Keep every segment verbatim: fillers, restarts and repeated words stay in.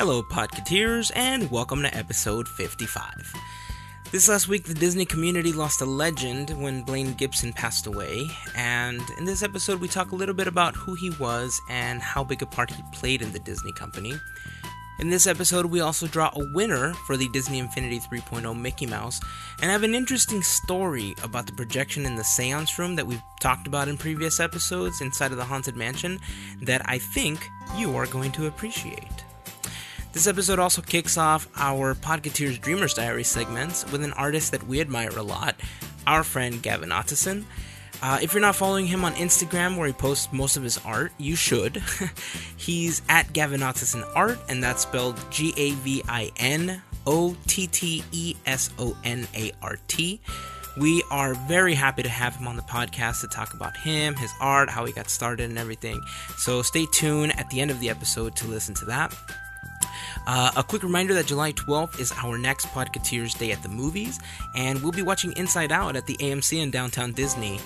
Hello, Podcateers, and welcome to episode fifty-five. This last week, the Disney community lost a legend when Blaine Gibson passed away, and in this episode, we talk a little bit about who he was and how big a part he played in the Disney company. In this episode, we also draw a winner for the Disney Infinity three point oh Mickey Mouse, and I have an interesting story about the projection in the seance room that we've talked about in previous episodes inside of the Haunted Mansion that I think you are going to appreciate. This episode also kicks off our Podcateers Dreamers Diary segments with an artist that we admire a lot, our friend Gavin Otteson. Uh, if you're not following him on Instagram, where he posts most of his art, you should. He's at Gavin Otteson Art, and that's spelled G A V I N O T T E S O N A R T. We are very happy to have him on the podcast to talk about him, his art, how he got started, and everything. So stay tuned at the end of the episode to listen to that. Uh, a quick reminder that July twelfth is our next Podcateers Day at the Movies, and we'll be watching Inside Out at the A M C in downtown Disney.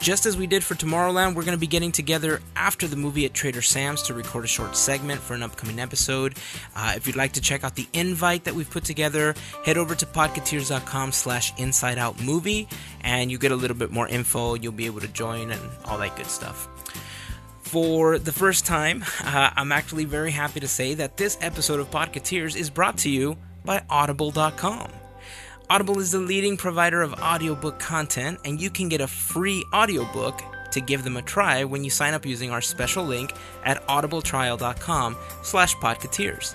Just as we did for Tomorrowland, we're going to be getting together after the movie at Trader Sam's to record a short segment for an upcoming episode. Uh, if you'd like to check out the invite that we've put together, head over to podcateers.com slash Inside Out Movie, and you get a little bit more info. You'll be able to join and all that good stuff. For the first time, uh, I'm actually very happy to say that this episode of Podcateers is brought to you by Audible dot com. Audible is the leading provider of audiobook content, and you can get a free audiobook to give them a try when you sign up using our special link at audibletrial.com slash podcateers.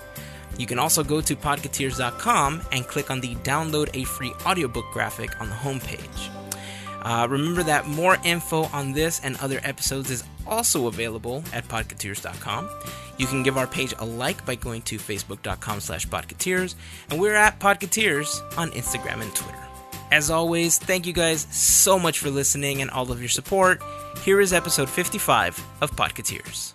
You can also go to podcateers dot com and click on the download a free audiobook graphic on the homepage. Uh, remember that more info on this and other episodes is also available at podcateers dot com. You can give our page a like by going to facebook.com slash podcateers, and we're at podcateers on Instagram and Twitter. As always, thank you guys so much for listening and all of your support. Here is episode fifty-five of Podcateers.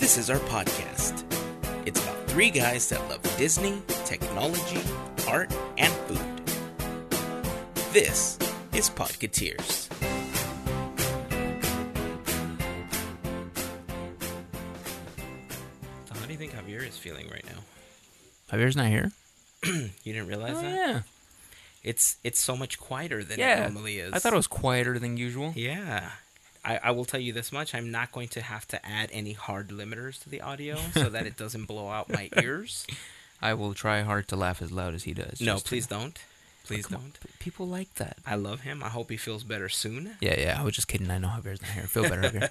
This is our podcast. It's about three guys that love Disney, technology, art, and food. This is Podcateers. So how do you think Javier is feeling right now? Javier's not here? You didn't realize oh, that? Yeah. It's it's so much quieter than yeah, it normally is. I thought it was quieter than usual. Yeah. I, I will tell you this much. I'm not going to have to add any hard limiters to the audio so that it doesn't blow out my ears. I will try hard to laugh as loud as he does. No, please to... don't. Please oh, don't. On. People like that. I love him. I hope he feels better soon. Yeah, yeah. I was just kidding. I know Javier's not here. Feel better, Javier.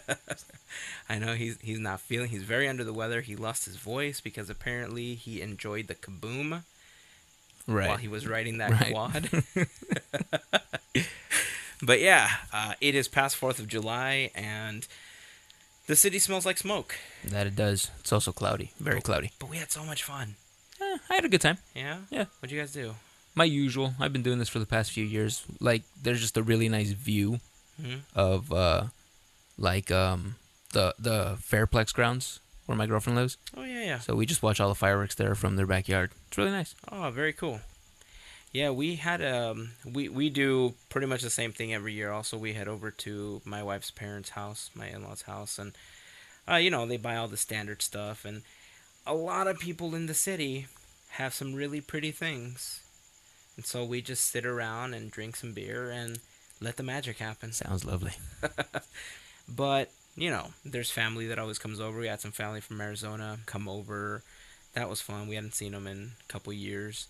I know he's he's not feeling. He's very under the weather. He lost his voice because apparently he enjoyed the kaboom right. while he was riding that right. quad. But yeah, uh, it is past fourth of July, and the city smells like smoke. That it does. It's also cloudy. Very cloudy. But we had so much fun. Eh, I had a good time. Yeah? Yeah. What'd you guys do? My usual. I've been doing this for the past few years. Like, there's just a really nice view mm-hmm. of, uh, like, um, the the Fairplex grounds where my girlfriend lives. Oh, yeah, yeah. So we just watch all the fireworks there from their backyard. It's really nice. Oh, very cool. Yeah, we had um we, we do pretty much the same thing every year. Also, we head over to my wife's parents' house, my in-laws' house, and uh, you know, they buy all the standard stuff, and a lot of people in the city have some really pretty things. And so we just sit around and drink some beer and let the magic happen. Sounds lovely. But, you know, there's family that always comes over. We had some family from Arizona come over. That was fun. We hadn't seen them in a couple years.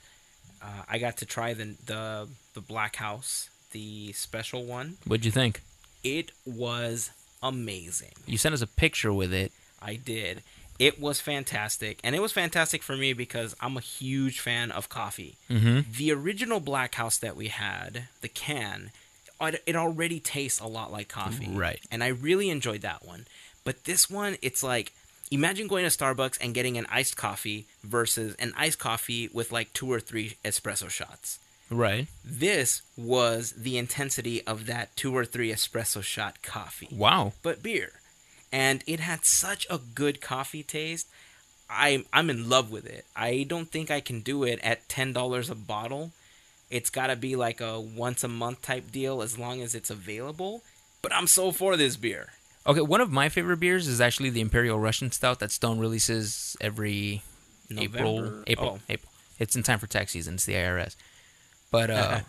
Uh, I got to try the, the the Black Hous, the special one. What'd you think? It was amazing. You sent us a picture with it. I did. It was fantastic. And it was fantastic for me because I'm a huge fan of coffee. Mm-hmm. The original Black Hous that we had, the can, it already tastes a lot like coffee. Right. And I really enjoyed that one. But this one, it's like... Imagine going to Starbucks and getting an iced coffee versus an iced coffee with like two or three espresso shots. Right. This was the intensity of that two or three espresso shot coffee. Wow. But beer. And it had such a good coffee taste. I'm, I'm in love with it. I don't think I can do it at ten dollars a bottle. It's got to be like a once a month type deal as long as it's available. But I'm so for this beer. Okay, one of my favorite beers is actually the Imperial Russian Stout that Stone releases every November. April. April. Oh. April. It's in time for tax season. It's the I R S. But uh,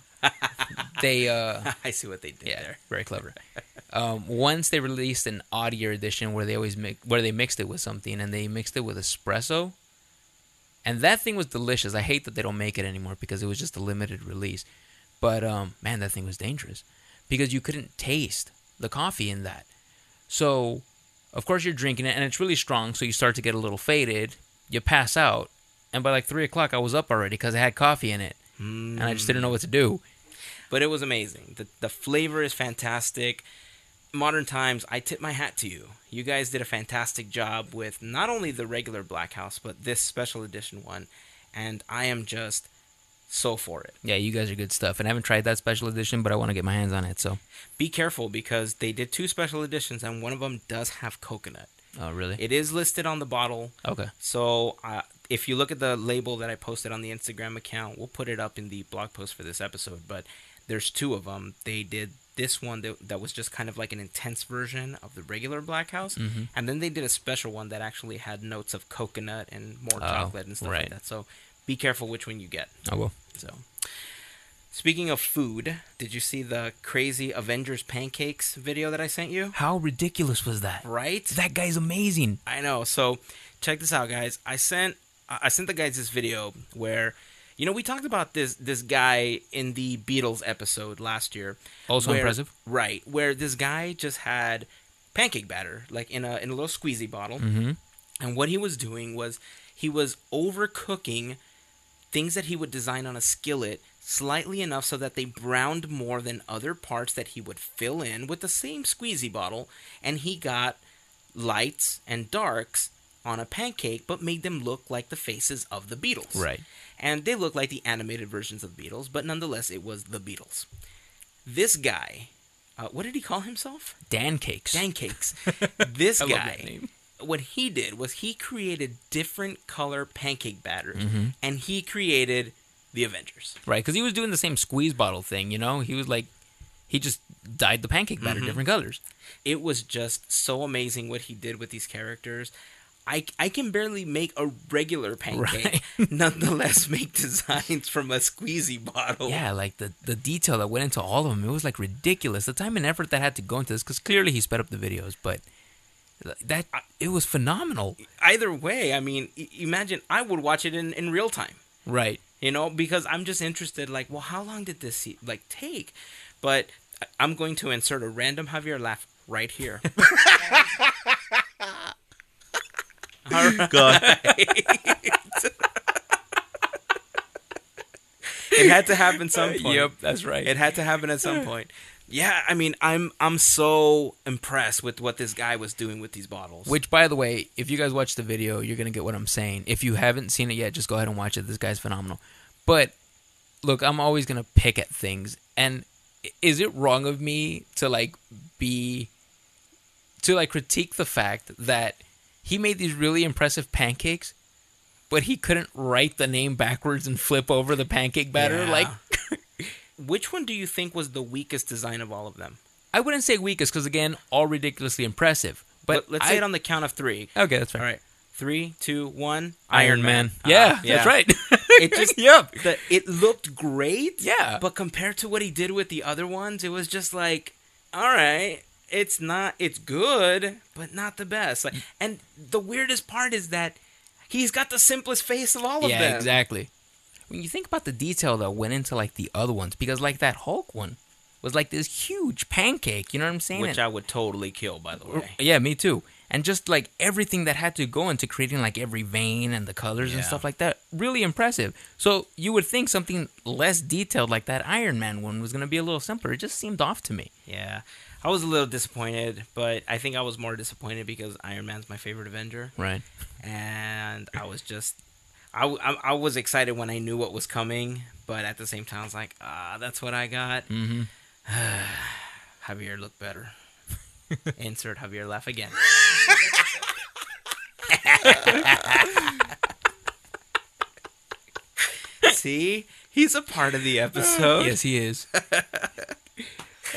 they... Uh, I see what they did yeah, there. Very clever. Um, once they released an Audier edition where they always mi- where they mixed it with something, and they mixed it with espresso. And that thing was delicious. I hate that they don't make it anymore because it was just a limited release. But, um, man, that thing was dangerous because you couldn't taste the coffee in that. So, of course, you're drinking it, and it's really strong, so you start to get a little faded. You pass out, and by like three o'clock, I was up already because I had coffee in it, mm. and I just didn't know what to do. But it was amazing. The, the flavor is fantastic. Modern times, I tip my hat to you. You guys did a fantastic job with not only the regular Black Hous, but this special edition one, and I am just... so for it. Yeah, you guys are good stuff. And I haven't tried that special edition, but I want to get my hands on it, so. Be careful, because they did two special editions, and one of them does have coconut. Oh, really? It is listed on the bottle. Okay. So, uh, if you look at the label that I posted on the Instagram account, we'll put it up in the blog post for this episode, but there's two of them. They did this one that, that was just kind of like an intense version of the regular Black Hous, mm-hmm. and then they did a special one that actually had notes of coconut and more oh, chocolate and stuff right. like that, so... be careful which one you get. I will. So, speaking of food, did you see the crazy Avengers pancakes video that I sent you? How ridiculous was that? Right? That guy's amazing. I know. So, check this out, guys. I sent I sent the guys this video where, you know, we talked about this this guy in the Beatles episode last year. Also where, impressive. Right. Where this guy just had pancake batter, like in a in a little squeezy bottle. Mm-hmm. And what he was doing was he was overcooking things that he would design on a skillet slightly enough so that they browned more than other parts that he would fill in with the same squeezy bottle, and he got lights and darks on a pancake but made them look like the faces of the Beatles. Right. And they look like the animated versions of the Beatles, but nonetheless it was the Beatles. This guy, uh, what did he call himself? Dan Cakes. Dan Cakes. This guy. I love that name. What he did was he created different color pancake batter, mm-hmm. and he created the Avengers. Right, because he was doing the same squeeze bottle thing, you know? He was like, he just dyed the pancake batter mm-hmm. different colors. It was just so amazing what he did with these characters. I, I can barely make a regular pancake, right. nonetheless make designs from a squeezy bottle. Yeah, like the, the detail that went into all of them, it was like ridiculous. The time and effort that had to go into this, because clearly he sped up the videos, but... that it was phenomenal. Either way, I mean, imagine I would watch it in, in real time, right? You know, because I'm just interested. Like, well, how long did this like take? But I'm going to insert a random Javier laugh right here. All right. God. It had to happen at some point. Yep, that's right. It had to happen at some point. Yeah, I mean, I'm I'm so impressed with what this guy was doing with these bottles. Which, by the way, if you guys watch the video, you're going to get what I'm saying. If you haven't seen it yet, just go ahead and watch it. This guy's phenomenal. But, look, I'm always going to pick at things. And is it wrong of me to, like, be... to, like, critique the fact that he made these really impressive pancakes, but he couldn't write the name backwards and flip over the pancake batter? Yeah. Like... Which one do you think was the weakest design of all of them? I wouldn't say weakest because, again, all ridiculously impressive. But L- Let's I... say it on the count of three. Okay, that's fine. All right. Three, two, one. Iron, Iron Man. Man. Yeah, uh-huh. yeah, that's right. It just, yep. The, it looked great. Yeah. But compared to what he did with the other ones, it was just like, all right, it's not, it's good, but not the best. Like, and the weirdest part is that he's got the simplest face of all of yeah, them. Yeah, exactly. When you think about the detail that went into like the other ones, because like that Hulk one was like this huge pancake, you know what I'm saying? Which and, I would totally kill, by the way. Yeah, me too. And just like everything that had to go into creating like every vein and the colors yeah. and stuff like that, really impressive. So you would think something less detailed like that Iron Man one was going to be a little simpler. It just seemed off to me. Yeah, I was a little disappointed, but I think I was more disappointed because Iron Man's my favorite Avenger. Right. And I was just... I, I, I was excited when I knew what was coming, but at the same time, I was like, ah, that's what I got. Mm-hmm. Javier looked better. Insert Javier laugh again. See? He's a part of the episode. Yes, he is.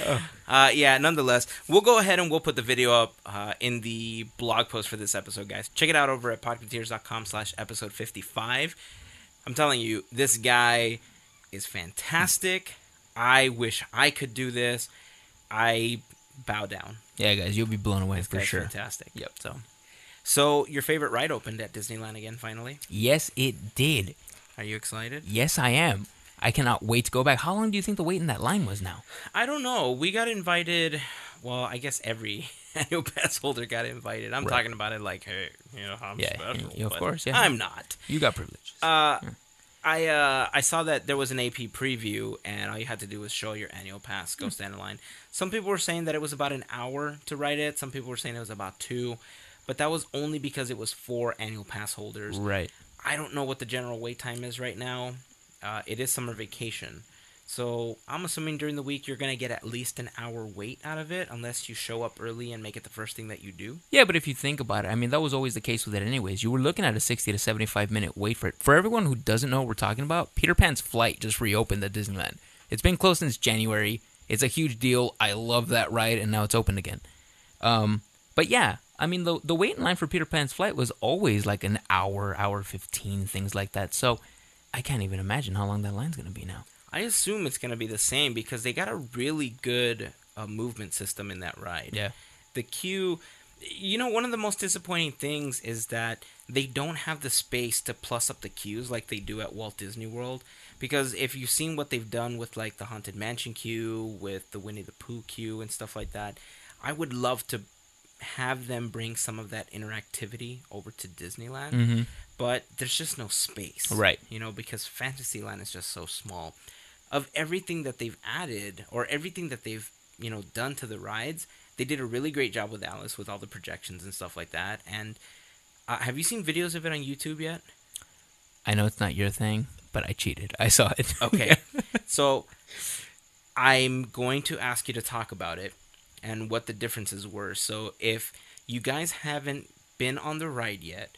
Oh. uh, yeah, nonetheless, we'll go ahead and we'll put the video up uh, in the blog post for this episode, guys. Check it out over at podcateers dot com slash episode fifty-five. I'm telling you, this guy is fantastic. I wish I could do this. I bow down. Yeah, guys, you'll be blown away this for sure. Fantastic. Yep. So, so your favorite ride opened at Disneyland again, finally? Yes, it did. Are you excited? Yes, I am. I cannot wait to go back. How long do you think the wait in that line was now? I don't know. We got invited. Well, I guess every annual pass holder got invited. I'm right. talking about it like, hey, you know, I'm yeah, special. Yeah, of course, yeah. I'm not. You got privileges. Uh, yeah. I uh, I saw that there was an A P preview, and all you had to do was show your annual pass, go stand in line. Some people were saying that it was about an hour to write it. Some people were saying it was about two. But that was only because it was for annual pass holders. Right. I don't know what the general wait time is right now. Uh, it is summer vacation. So I'm assuming during the week you're going to get at least an hour wait out of it, unless you show up early and make it the first thing that you do. Yeah, but if you think about it, I mean, that was always the case with it anyways. You were looking at a sixty to seventy-five minute wait for it. For everyone who doesn't know what we're talking about, Peter Pan's Flight just reopened at Disneyland. It's been closed since January. It's a huge deal. I love that ride, and now it's open again. Um, but yeah, I mean, the, the wait in line for Peter Pan's Flight was always like an hour, hour fifteen, things like that. So I can't even imagine how long that line's going to be now. I assume it's going to be the same because they got a really good uh, movement system in that ride. Yeah. The queue, you know, one of the most disappointing things is that they don't have the space to plus up the queues like they do at Walt Disney World. Because if you've seen what they've done with, like, the Haunted Mansion queue, with the Winnie the Pooh queue and stuff like that, I would love to have them bring some of that interactivity over to Disneyland. Mm-hmm. But there's just no space. Right. You know, because Fantasyland is just so small. Of everything that they've added or everything that they've, you know, done to the rides, they did a really great job with Alice with all the projections and stuff like that. And uh, have you seen videos of it on YouTube yet? I know it's not your thing, but I cheated. I saw it. Okay. So I'm going to ask you to talk about it and what the differences were. So if you guys haven't been on the ride yet,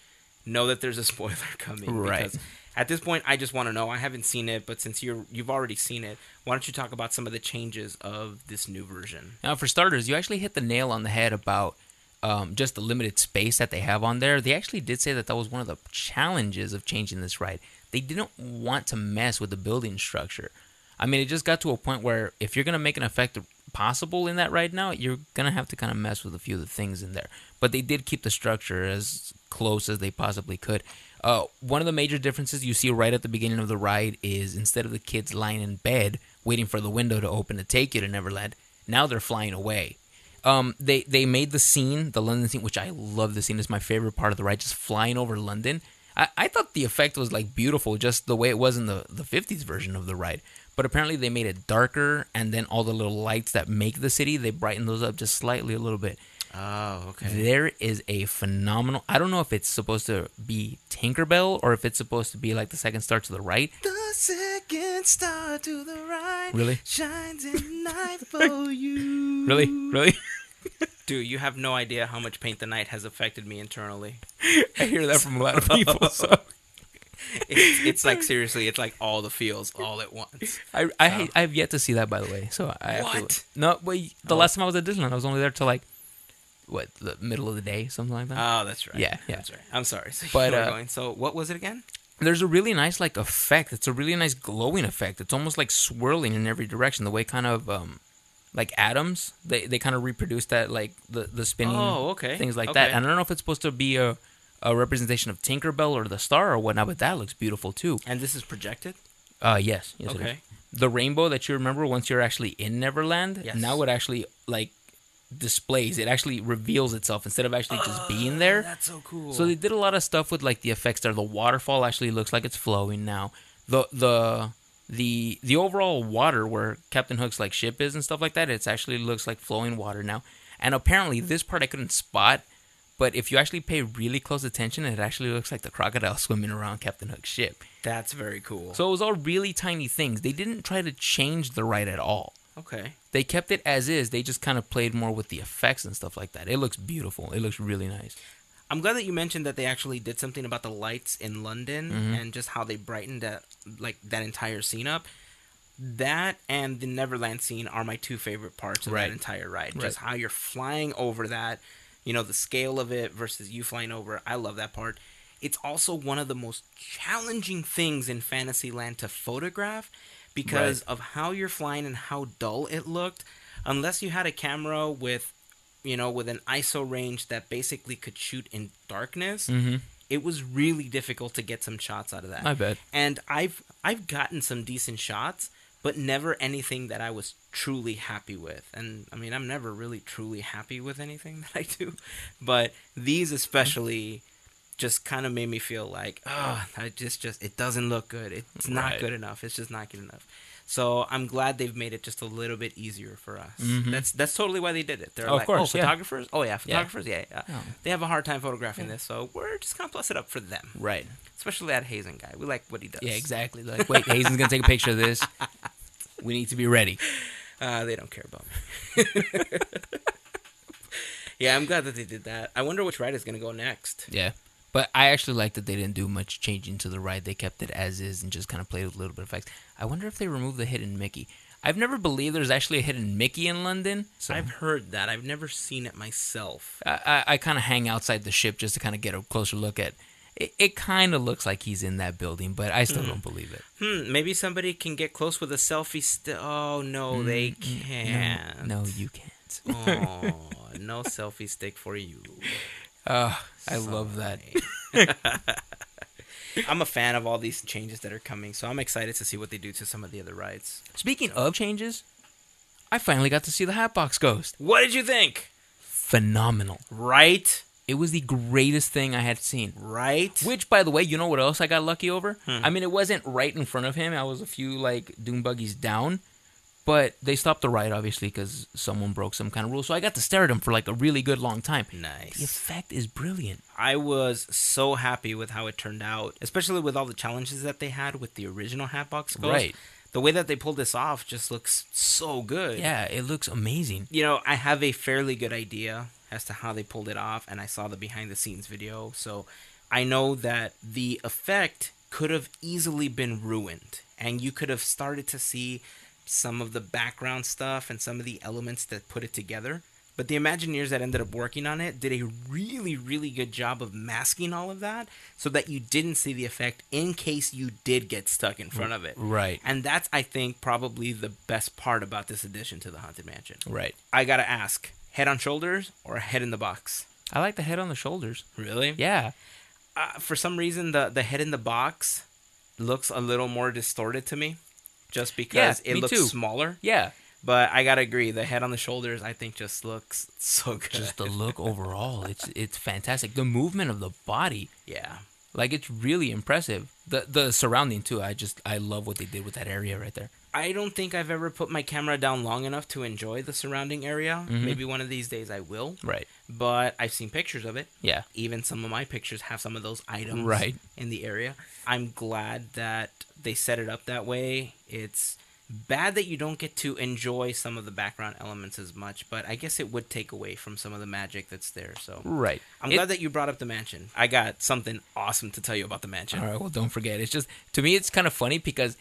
know that there's a spoiler coming. Right. Because at this point, I just want to know. I haven't seen it, but since you're, you've already seen it, why don't you talk about some of the changes of this new version? Now, for starters, you actually hit the nail on the head about um, just the limited space that they have on there. They actually did say that that was one of the challenges of changing this ride. They didn't want to mess with the building structure. I mean, it just got to a point where if you're going to make an effect possible in that ride now, you're going to have to kind of mess with a few of the things in there. But they did keep the structure as close as they possibly could. Uh, one of the major differences you see right at the beginning of the ride is instead of the kids lying in bed waiting for the window to open to take you to Neverland, now they're flying away. Um, they they made the scene, the London scene, which I love the scene. It's my favorite part of the ride, just flying over London. I, I thought the effect was like beautiful, just the way it was in the, the fifties version of the ride. But apparently they made it darker, and then all the little lights that make the city, they brighten those up just slightly a little bit. Oh, okay. There is a phenomenal... I don't know if it's supposed to be Tinkerbell or if it's supposed to be like the second star to the right. The second star to the right. Really? Shines in night for you. Really? Really? Dude, you have no idea how much Paint the Night has affected me internally. I hear that from a lot of people, so... It's, it's like, seriously, it's like all the feels all at once. I I, um, I have yet to see that, by the way. So I what? Have to, no, wait, the oh. last time I was at Disneyland, I was only there till like... What, the middle of the day, something like that? Oh, that's right. Yeah, yeah. That's right. I'm sorry. So, but, uh, going. So what was it again? There's a really nice like effect. It's a really nice glowing effect. It's almost like swirling in every direction. The way kind of um, like atoms, they they kind of reproduce that, like the, the spinning oh, okay. things like okay. that. And I don't know if it's supposed to be a, a representation of Tinkerbell or the star or whatnot, but that looks beautiful too. And this is projected? Uh, yes. yes okay. It is. The rainbow that you remember once you're actually in Neverland, yes. now it actually like... displays it actually reveals itself instead of actually just oh, being there. That's so cool. So they did a lot of stuff with like the effects there. The waterfall actually looks like it's flowing now. The the the the overall water where Captain Hook's like ship is and stuff like that, it's actually looks like flowing water now. And apparently this part I couldn't spot, but if you actually pay really close attention, it actually looks like the crocodile swimming around Captain Hook's ship. That's very cool. So it was all really tiny things. They didn't try to change the ride at all. Okay. They kept it as is. They just kind of played more with the effects and stuff like that. It looks beautiful. It looks really nice. I'm glad that you mentioned that they actually did something about the lights in London mm-hmm. and just how they brightened that, like, that entire scene up. That and the Neverland scene are my two favorite parts of right. that entire ride. Right. Just how you're flying over that, you know, the scale of it versus you flying over. I love that part. It's also one of the most challenging things in Fantasyland to photograph because right. of how you're flying and how dull it looked. Unless you had a camera with, you know, with an I S O range that basically could shoot in darkness, mm-hmm. it was really difficult to get some shots out of that. I bet. And I've I've gotten some decent shots, but never anything that I was truly happy with. And, I mean, I'm never really truly happy with anything that I do. But these especially just kind of made me feel like, oh, I just, just it doesn't look good. It's not right. good enough. It's just not good enough. So I'm glad they've made it just a little bit easier for us. Mm-hmm. That's that's totally why they did it. They're oh, like, of course, oh, photographers? Yeah. Oh, yeah, photographers? Yeah, yeah. yeah. Oh. They have a hard time photographing yeah. this, so we're just going to plus it up for them. Right. Especially that Hazen guy. We like what he does. Yeah, exactly. Like, wait, Hazen's going to take a picture of this. We need to be ready. Uh, they don't care about me. Yeah, I'm glad that they did that. I wonder which ride is going to go next. Yeah. But I actually like that they didn't do much changing to the ride. They kept it as is and just kind of played with a little bit of effects. I wonder if they removed the hidden Mickey. I've never believed there's actually a hidden Mickey in London. So. I've heard that. I've never seen it myself. I, I, I kind of hang outside the ship just to kind of get a closer look at it. It kind of looks like he's in that building, but I still mm. don't believe it. Hmm, maybe somebody can get close with a selfie still. Oh, no, mm, they can't. No, no, you can't. Oh, no selfie stick for you. Oh, I Sorry. love that. I'm a fan of all these changes that are coming, so I'm excited to see what they do to some of the other rides. Speaking of changes, I finally got to see the Hatbox Ghost. What did you think? Phenomenal. Right? It was the greatest thing I had seen. Right? Which, by the way, you know what else I got lucky over? Hmm. I mean, it wasn't right in front of him. I was a few, like, dune buggies down. But they stopped the ride, obviously, because someone broke some kind of rule. So I got to stare at him for, like, a really good long time. Nice. The effect is brilliant. I was so happy with how it turned out, especially with all the challenges that they had with the original Hatbox Ghost. Right. The way that they pulled this off just looks so good. Yeah, it looks amazing. You know, I have a fairly good idea as to how they pulled it off, and I saw the behind-the-scenes video. So I know that the effect could have easily been ruined, and you could have started to see some of the background stuff and some of the elements that put it together. But the Imagineers that ended up working on it did a really, really good job of masking all of that so that you didn't see the effect in case you did get stuck in front of it. Right. And that's, I think, probably the best part about this addition to the Haunted Mansion. Right. I gotta ask, head on shoulders or head in the box? I like the head on the shoulders. Really? Yeah. Uh, for some reason, the, the head in the box looks a little more distorted to me. Just because yeah, it looks too. smaller. Yeah. But I got to agree, the head on the shoulders, I think, just looks so good. Just the look overall. It's it's fantastic. The movement of the body. Yeah. Like, it's really impressive. The the surrounding, too. I just, I love what they did with that area right there. I don't think I've ever put my camera down long enough to enjoy the surrounding area. Mm-hmm. Maybe one of these days I will. Right. But I've seen pictures of it. Yeah. Even some of my pictures have some of those items right. in the area. I'm glad that they set it up that way. It's bad that you don't get to enjoy some of the background elements as much, but I guess it would take away from some of the magic that's there. So right. I'm it, glad that you brought up the mansion. I got something awesome to tell you about the mansion. All right, well, don't forget. It's just, to me, it's kind of funny because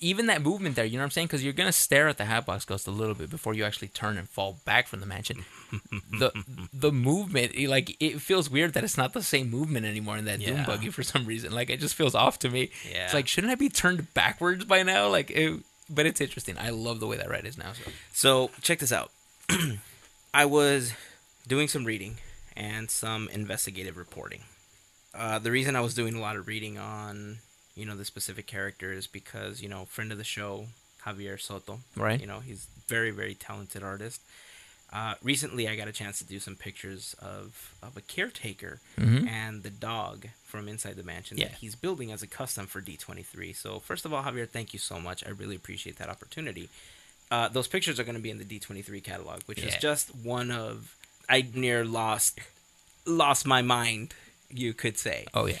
even that movement there, you know what I'm saying? Because you're going to stare at the Hatbox Ghost a little bit before you actually turn and fall back from the mansion. the the movement, like, it feels weird that it's not the same movement anymore in that yeah. dune buggy for some reason. Like, it just feels off to me. Yeah. It's like, shouldn't I be turned backwards by now? Like, it, but it's interesting. I love the way that ride is now. So, so check this out. I was doing some reading and some investigative reporting. Uh, the reason I was doing a lot of reading on, you know, the specific characters, because, you know, friend of the show, Javier Soto. Right. You know, he's very, very talented artist. Uh, recently, I got a chance to do some pictures of, of a caretaker mm-hmm. and the dog from inside the mansion yeah. that he's building as a custom for D twenty-three. So, first of all, Javier, thank you so much. I really appreciate that opportunity. Uh, those pictures are going to be in the D twenty-three catalog, which yeah. is just one of... I near lost, lost my mind, you could say. Oh, yeah.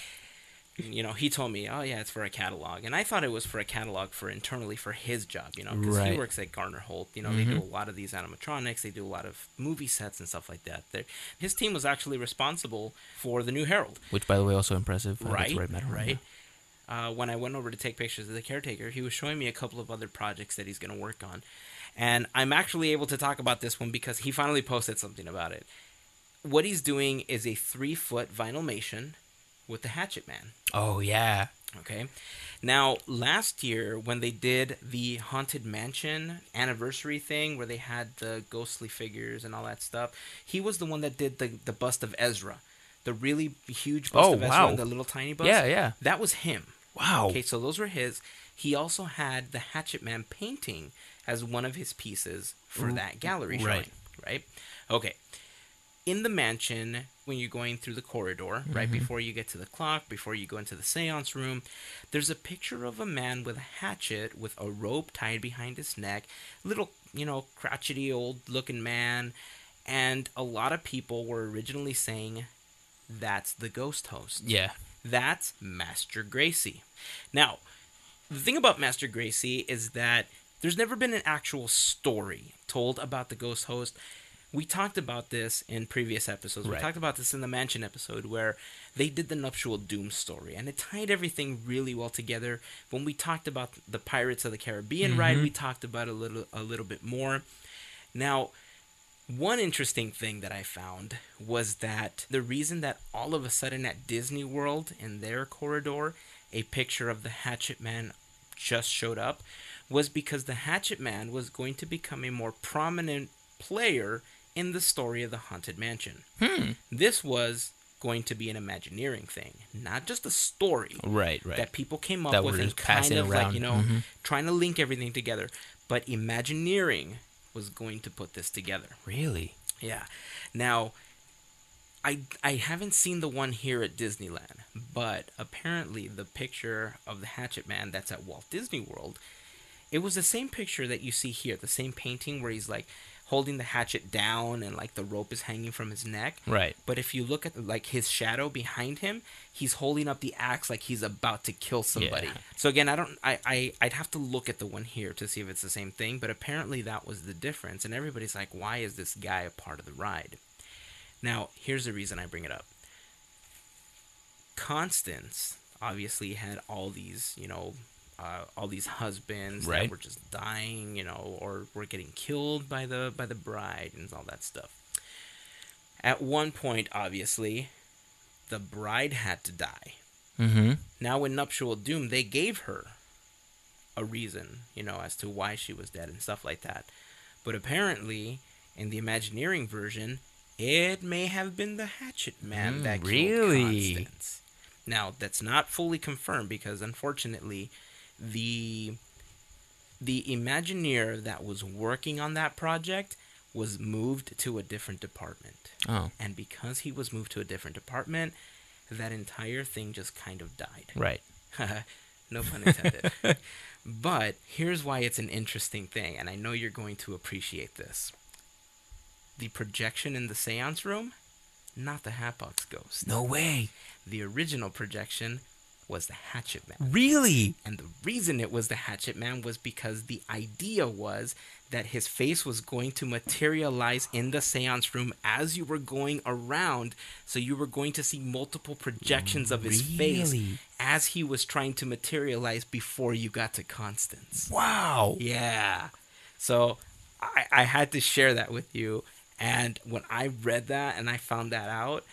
You know, he told me, oh, yeah, it's for a catalog. And I thought it was for a catalog for internally for his job, you know, because right. he works at Garner Holt. You know, mm-hmm. they do a lot of these animatronics. They do a lot of movie sets and stuff like that. They're, his team was actually responsible for the New Herald. Which, by the way, also impressive. Right, right, right. uh, when I went over to take pictures of the caretaker, he was showing me a couple of other projects that he's going to work on. And I'm actually able to talk about this one because he finally posted something about it. What he's doing is a three-foot vinylmation with the Hatchet Man. Oh, yeah. Okay. Now, last year when they did the Haunted Mansion anniversary thing where they had the ghostly figures and all that stuff, he was the one that did the, the bust of Ezra. The really huge bust oh, of Ezra wow. and the little tiny bust. Yeah, yeah. That was him. Wow. Okay, so those were his. He also had the Hatchet Man painting as one of his pieces for Ooh, that gallery showing. Right. Right? Okay. In the mansion, when you're going through the corridor, right mm-hmm. before you get to the clock, before you go into the seance room, there's a picture of a man with a hatchet with a rope tied behind his neck, little, you know, crotchety old-looking man, and a lot of people were originally saying, that's the ghost host. Yeah. That's Master Gracie. Now, the thing about Master Gracie is that there's never been an actual story told about the ghost host. We talked about this in previous episodes. Right. We talked about this in the Mansion episode where they did the Nuptial Doom story, and it tied everything really well together. When we talked about the Pirates of the Caribbean mm-hmm. ride, we talked about it a little, a little bit more. Now, one interesting thing that I found was that the reason that all of a sudden at Disney World, in their corridor, a picture of the Hatchet Man just showed up was because the Hatchet Man was going to become a more prominent player in the story of the Haunted Mansion. Hmm. This was going to be an Imagineering thing, not just a story right, right. that people came up that with and kind of around. Like, you know, mm-hmm. trying to link everything together. But Imagineering was going to put this together. Really? Yeah. Now, I, I haven't seen the one here at Disneyland, but apparently the picture of the Hatchet Man that's at Walt Disney World, it was the same picture that you see here, the same painting where he's like, holding the hatchet down and like the rope is hanging from his neck. Right. But if you look at like his shadow behind him, he's holding up the axe like he's about to kill somebody. Yeah. So again, I don't I, I I'd have to look at the one here to see if it's the same thing, but apparently that was the difference, and everybody's like, why is this guy a part of the ride? Now, here's the reason I bring it up. Constance obviously had all these, you know, Uh, all these husbands right. that were just dying, you know, or were getting killed by the by the bride and all that stuff. At one point, obviously, the bride had to die. Mm-hmm. Now in Nuptial Doom, they gave her a reason, you know, as to why she was dead and stuff like that. But apparently, in the Imagineering version, it may have been the Hatchet Man mm, that killed really? Constance. Now, that's not fully confirmed because, unfortunately, The the Imagineer that was working on that project was moved to a different department. Oh. And because he was moved to a different department, that entire thing just kind of died. Right. No pun intended. But here's why it's an interesting thing, and I know you're going to appreciate this. The projection in the seance room, not the Hatbox Ghost. No way. The original projection was the Hatchet Man. Really? And the reason it was the Hatchet Man was because the idea was that his face was going to materialize in the seance room as you were going around, so you were going to see multiple projections of his really? Face as he was trying to materialize before you got to Constance. Wow. Yeah. So I, I had to share that with you, and when I read that and I found that out,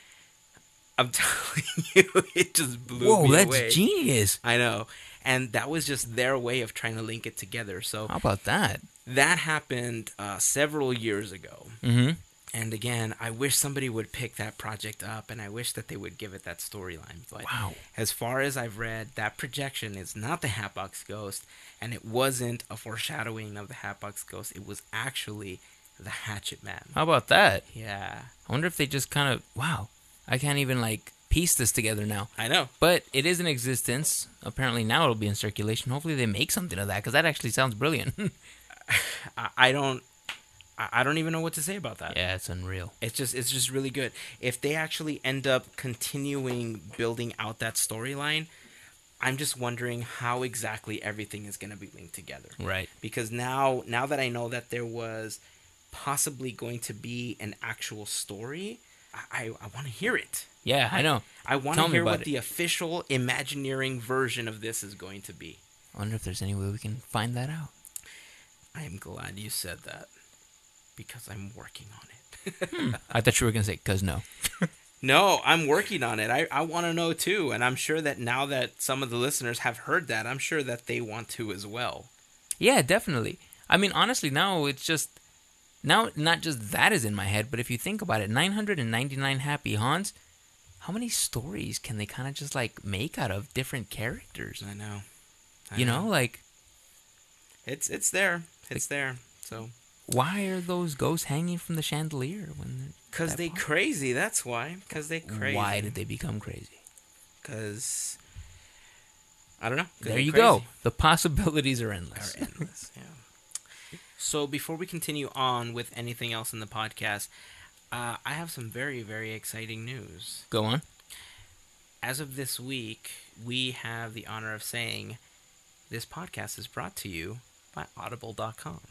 I'm telling you, it just blew Whoa, me away. Whoa, that's genius. I know. And that was just their way of trying to link it together. So how about that? That happened uh, several years ago. Mm-hmm. And again, I wish somebody would pick that project up, and I wish that they would give it that storyline. But wow. as far as I've read, that projection is not the Hatbox Ghost, and it wasn't a foreshadowing of the Hatbox Ghost. It was actually the Hatchet Man. How about that? Yeah. I wonder if they just kind of, wow. I can't even, like, piece this together now. I know. But it is in existence. Apparently now it'll be in circulation. Hopefully they make something of that, because that actually sounds brilliant. I don't I don't even know what to say about that. Yeah, it's unreal. It's just it's just really good. If they actually end up continuing building out that storyline, I'm just wondering how exactly everything is going to be linked together. Right. Because now, now that I know that there was possibly going to be an actual story, I, I want to hear it. Yeah, I know. I want to hear what it. the official Imagineering version of this is going to be. I wonder if there's any way we can find that out. I am glad you said that, because I'm working on it. hmm. I thought you were going to say, because no. No, I'm working on it. I, I want to know, too, and I'm sure that now that some of the listeners have heard that, I'm sure that they want to as well. Yeah, definitely. I mean, honestly, now it's just... Now, not just that is in my head, but if you think about it, nine hundred ninety-nine Happy Hans, how many stories can they kind of just, like, make out of different characters? I know. I you know, know, like... It's it's there. It's like, there, so... Why are those ghosts hanging from the chandelier? when? Because they crazy, that's why. Because they crazy. Why did they become crazy? Because... I don't know. There you crazy. go. The possibilities are endless. Are endless, yeah. So before we continue on with anything else in the podcast, uh, I have some very, very exciting news. Go on. As of this week, we have the honor of saying this podcast is brought to you by Audible dot com.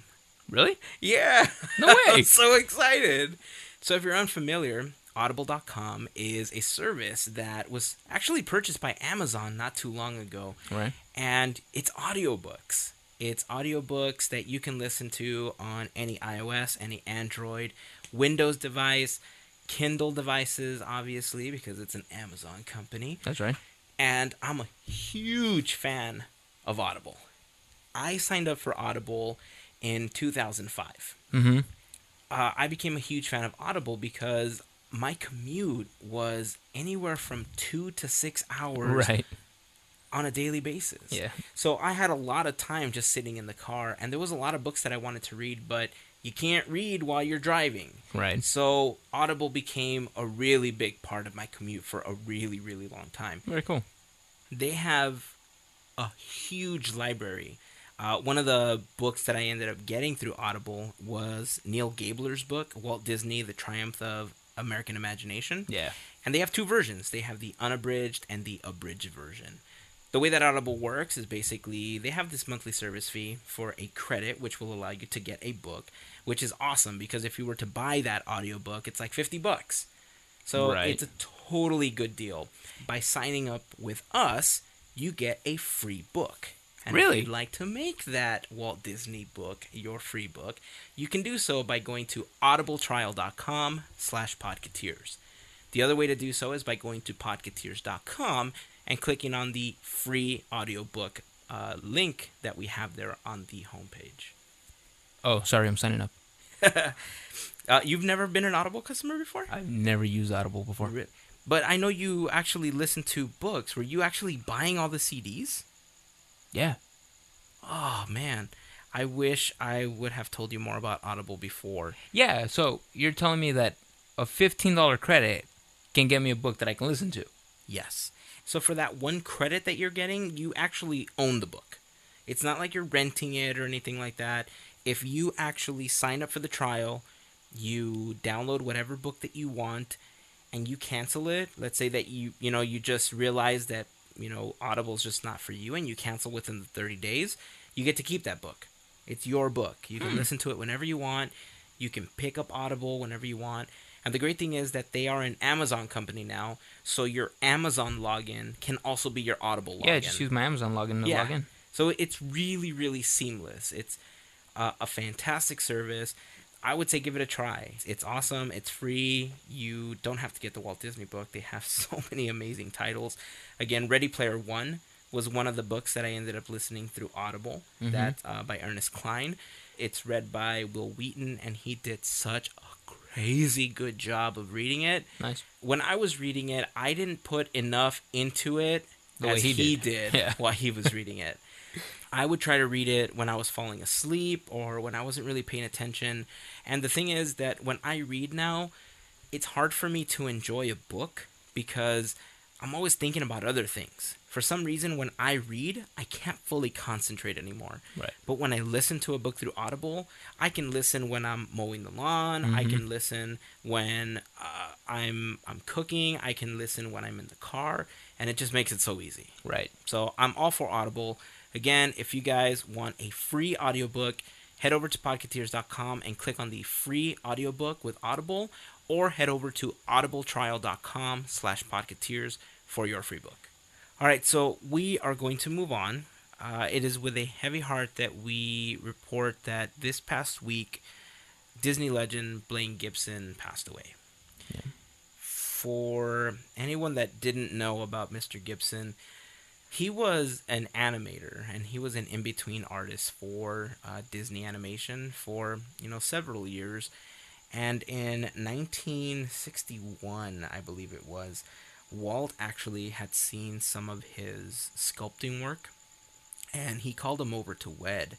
Really? Yeah. No way. I'm so excited. So if you're unfamiliar, Audible dot com is a service that was actually purchased by Amazon not too long ago. Right. And it's audiobooks. It's audiobooks that you can listen to on any iOS, any Android, Windows device, Kindle devices, obviously, because it's an Amazon company. That's right. And I'm a huge fan of Audible. I signed up for Audible in two thousand five. Mm-hmm. Uh, I became a huge fan of Audible because my commute was anywhere from two to six hours. Right. On a daily basis. Yeah. So I had a lot of time just sitting in the car, and there was a lot of books that I wanted to read, but you can't read while you're driving. Right. So Audible became a really big part of my commute for a really, really long time. Very cool. They have a huge library. Uh, one of the books that I ended up getting through Audible was Neil Gabler's book, Walt Disney, The Triumph of American Imagination. Yeah. And they have two versions. They have the unabridged and the abridged version. The way that Audible works is basically they have this monthly service fee for a credit, which will allow you to get a book, which is awesome because if you were to buy that audiobook, it's like fifty bucks. So right. It's a totally good deal. By signing up with us, you get a free book. And really? If you'd like to make that Walt Disney book your free book, you can do so by going to audibletrial.com slash podcateers. The other way to do so is by going to podcateers dot com and clicking on the free audiobook uh, link that we have there on the homepage. Oh, sorry, I'm signing up. uh, you've never been an Audible customer before? I've never used Audible before. But I know you actually listen to books. Were you actually buying all the C Ds? Yeah. Oh, man. I wish I would have told you more about Audible before. Yeah, so you're telling me that a fifteen dollars credit can get me a book that I can listen to? Yes. So for that one credit that you're getting, you actually own the book. It's not like you're renting it or anything like that. If you actually sign up for the trial, you download whatever book that you want, and you cancel it. Let's say that you you know you just realize that you know Audible's just not for you, and you cancel within the thirty days. You get to keep that book. It's your book. You can mm. listen to it whenever you want. You can pick up Audible whenever you want. And the great thing is that they are an Amazon company now, so your Amazon login can also be your Audible login. Yeah, just use my Amazon login to yeah. log in. So it's really, really seamless. It's uh, a fantastic service. I would say give it a try. It's awesome. It's free. You don't have to get the Walt Disney book. They have so many amazing titles. Again, Ready Player One was one of the books that I ended up listening through Audible. Mm-hmm. That's uh, by Ernest Cline. It's read by Will Wheaton, and he did such a crazy good job of reading it. Nice. When I was reading it, I didn't put enough into it the as way he, he did, did yeah. while he was reading it. I would try to read it when I was falling asleep or when I wasn't really paying attention. And the thing is that when I read now, it's hard for me to enjoy a book because I'm always thinking about other things. For some reason, when I read, I can't fully concentrate anymore. Right. But when I listen to a book through Audible, I can listen when I'm mowing the lawn. Mm-hmm. I can listen when uh, I'm I'm cooking. I can listen when I'm in the car, and it just makes it so easy. Right. So I'm all for Audible. Again, if you guys want a free audiobook, head over to podcateers dot com and click on the free audiobook with Audible, or head over to audible trial dot com slash podcateers for your free book. All right, so we are going to move on. Uh, it is with a heavy heart that we report that this past week, Disney legend Blaine Gibson passed away. Yeah. For anyone that didn't know about Mister Gibson, he was an animator, and he was an in-between artist for uh, Disney Animation for, you know, several years. And in nineteen sixty-one, I believe it was, Walt actually had seen some of his sculpting work, and he called him over to W E D.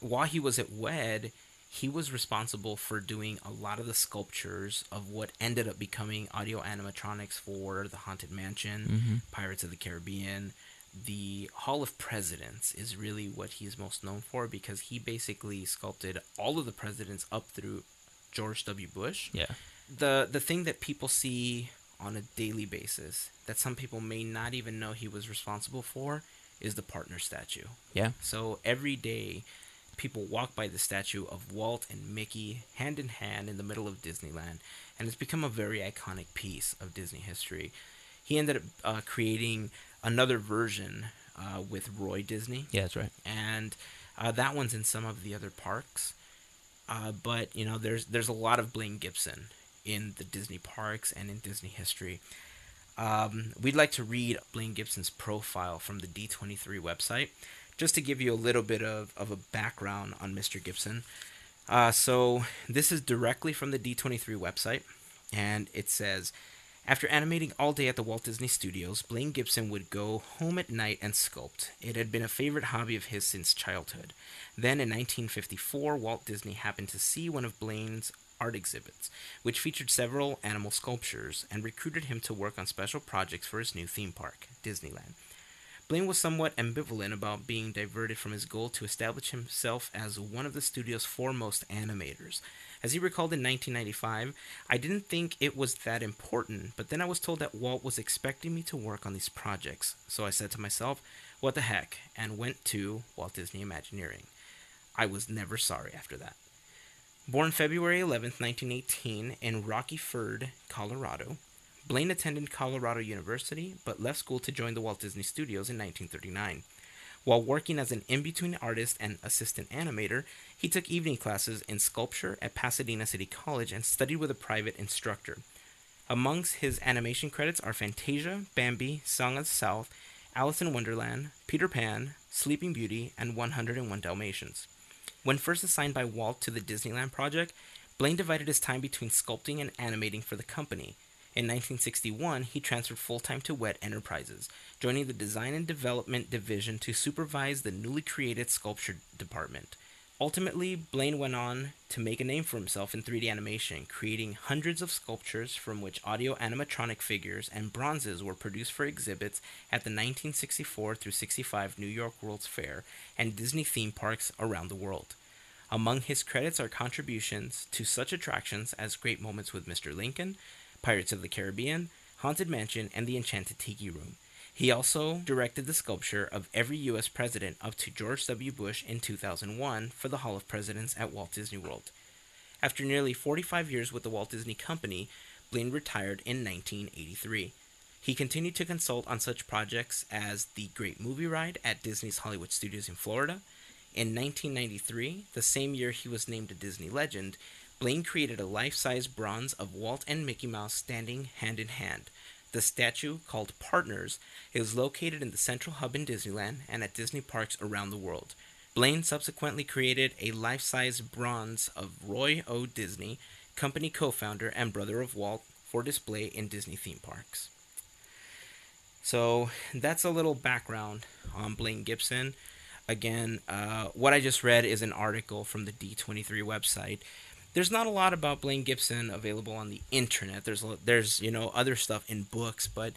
While he was at W E D, he was responsible for doing a lot of the sculptures of what ended up becoming audio animatronics for the Haunted Mansion, mm-hmm. Pirates of the Caribbean. The Hall of Presidents is really what he's most known for, because he basically sculpted all of the presidents up through George W. Bush. Yeah. The the thing that people see on a daily basis that some people may not even know he was responsible for is the partner statue. Yeah. So every day, people walk by the statue of Walt and Mickey hand in hand in the middle of Disneyland, and it's become a very iconic piece of Disney history. He ended up uh, creating another version uh, with Roy Disney. Yeah, that's right. And uh, that one's in some of the other parks. Uh, but, you know, there's there's a lot of Blaine Gibson in the Disney parks and in Disney history. Um, we'd like to read Blaine Gibson's profile from the D twenty-three website, just to give you a little bit of, of a background on Mister Gibson. Uh, so this is directly from the D twenty-three website, and it says, after animating all day at the Walt Disney Studios, Blaine Gibson would go home at night and sculpt. It had been a favorite hobby of his since childhood. Then in nineteen fifty-four, Walt Disney happened to see one of Blaine's art exhibits, which featured several animal sculptures, and recruited him to work on special projects for his new theme park, Disneyland. Blaine was somewhat ambivalent about being diverted from his goal to establish himself as one of the studio's foremost animators. As he recalled in nineteen ninety-five, I didn't think it was that important, but then I was told that Walt was expecting me to work on these projects. So I said to myself, what the heck, and went to Walt Disney Imagineering. I was never sorry after that. Born February eleventh, nineteen eighteen, in Rocky Ford, Colorado, Blaine attended Colorado University, but left school to join the Walt Disney Studios in nineteen thirty-nine. While working as an in-between artist and assistant animator, he took evening classes in sculpture at Pasadena City College and studied with a private instructor. Amongst his animation credits are Fantasia, Bambi, Song of the South, Alice in Wonderland, Peter Pan, Sleeping Beauty, and one hundred and one Dalmatians. When first assigned by Walt to the Disneyland project, Blaine divided his time between sculpting and animating for the company. In nineteen sixty-one, he transferred full-time to W E D Enterprises, joining the Design and Development Division to supervise the newly created sculpture department. Ultimately, Blaine went on to make a name for himself in three D animation, creating hundreds of sculptures from which audio animatronic figures and bronzes were produced for exhibits at the nineteen sixty-four through sixty-five New York World's Fair and Disney theme parks around the world. Among his credits are contributions to such attractions as Great Moments with Mister Lincoln, Pirates of the Caribbean, Haunted Mansion, and the Enchanted Tiki Room. He also directed the sculpture of every U S president up to George W. Bush in two thousand one for the Hall of Presidents at Walt Disney World. After nearly forty-five years with the Walt Disney Company, Blaine retired in nineteen eighty-three. He continued to consult on such projects as the Great Movie Ride at Disney's Hollywood Studios in Florida. In nineteen ninety-three, the same year he was named a Disney legend, Blaine created a life-size bronze of Walt and Mickey Mouse standing hand-in-hand. The statue, called Partners, is located in the Central Hub in Disneyland and at Disney parks around the world. Blaine subsequently created a life-size bronze of Roy O. Disney, company co-founder and brother of Walt, for display in Disney theme parks. So that's a little background on Blaine Gibson. Again, uh, what I just read is an article from the D twenty-three website. There's not a lot about Blaine Gibson available on the internet. There's, there's you know, other stuff in books, but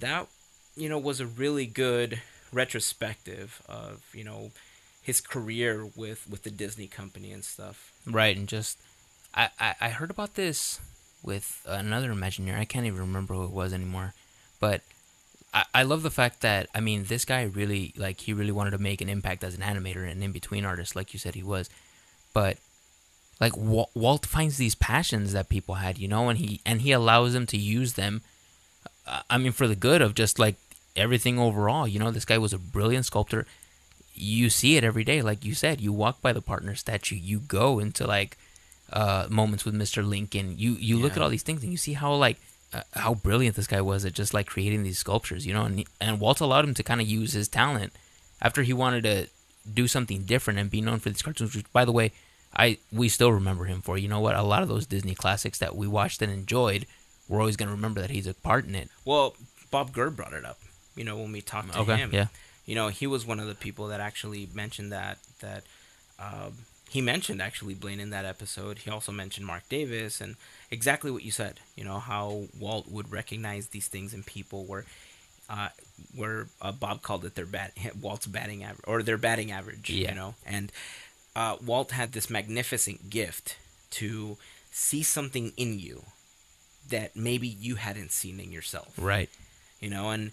that, you know, was a really good retrospective of, you know, his career with, with the Disney company and stuff. Right, and just, I, I, I heard about this with another Imagineer. I can't even remember who it was anymore, but I, I love the fact that, I mean, this guy really, like, he really wanted to make an impact as an animator and an in-between artist, like you said he was, but like Walt, Walt finds these passions that people had, you know, and he and he allows them to use them. Uh, I mean, for the good of just like everything overall, you know, this guy was a brilliant sculptor. You see it every day, like you said. You walk by the partner statue. You go into like uh, moments with Mister Lincoln. You you yeah. look at all these things and you see how like uh, how brilliant this guy was at just like creating these sculptures, you know. And he, and Walt allowed him to kind of use his talent after he wanted to do something different and be known for these cartoons, which, by the way, I we still remember him for. You know what? A lot of those Disney classics that we watched and enjoyed, we're always going to remember that he's a part in it. Well, Bob Gurr brought it up, you know, when we talked to okay, him. Yeah. You know, he was one of the people that actually mentioned that, that um, he mentioned actually Blaine in that episode. He also mentioned Mark Davis and exactly what you said, you know, how Walt would recognize these things in people where... Uh, where uh, Bob called it their bat, Walt's batting average or their batting average, yeah. you know. And uh, Walt had this magnificent gift to see something in you that maybe you hadn't seen in yourself, right? You know, and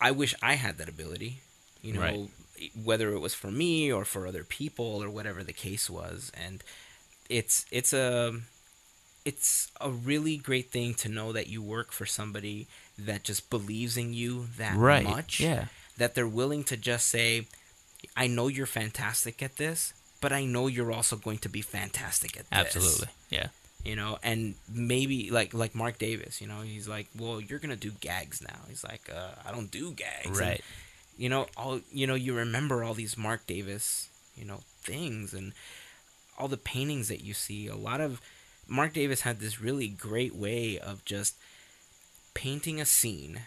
I wish I had that ability, you know, right. whether it was for me or for other people or whatever the case was. And it's it's a it's a really great thing to know that you work for somebody that just believes in you that right. much yeah. that they're willing to just say, I know you're fantastic at this, but I know you're also going to be fantastic at Absolutely. this. Absolutely. Yeah. You know, and maybe like, like Mark Davis, you know, he's like, well, you're going to do gags now. He's like, uh, I don't do gags. Right. And, you know, all, you know, you remember all these Mark Davis, you know, things and all the paintings that you see. A lot of Mark Davis had this really great way of just painting a scene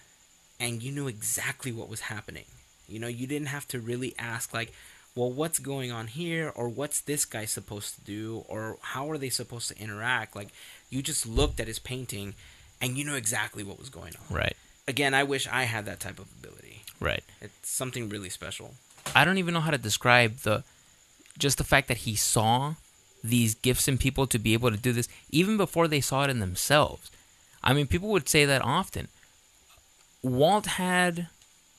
and you knew exactly what was happening. You know, you didn't have to really ask like, well, what's going on here, or what's this guy supposed to do, or how are they supposed to interact? Like, you just looked at his painting and you knew exactly what was going on. Right. Again, I wish I had that type of ability. Right. It's something really special. I don't even know how to describe the just the fact that he saw these gifts in people to be able to do this even before they saw it in themselves. I mean, people would say that often. Walt had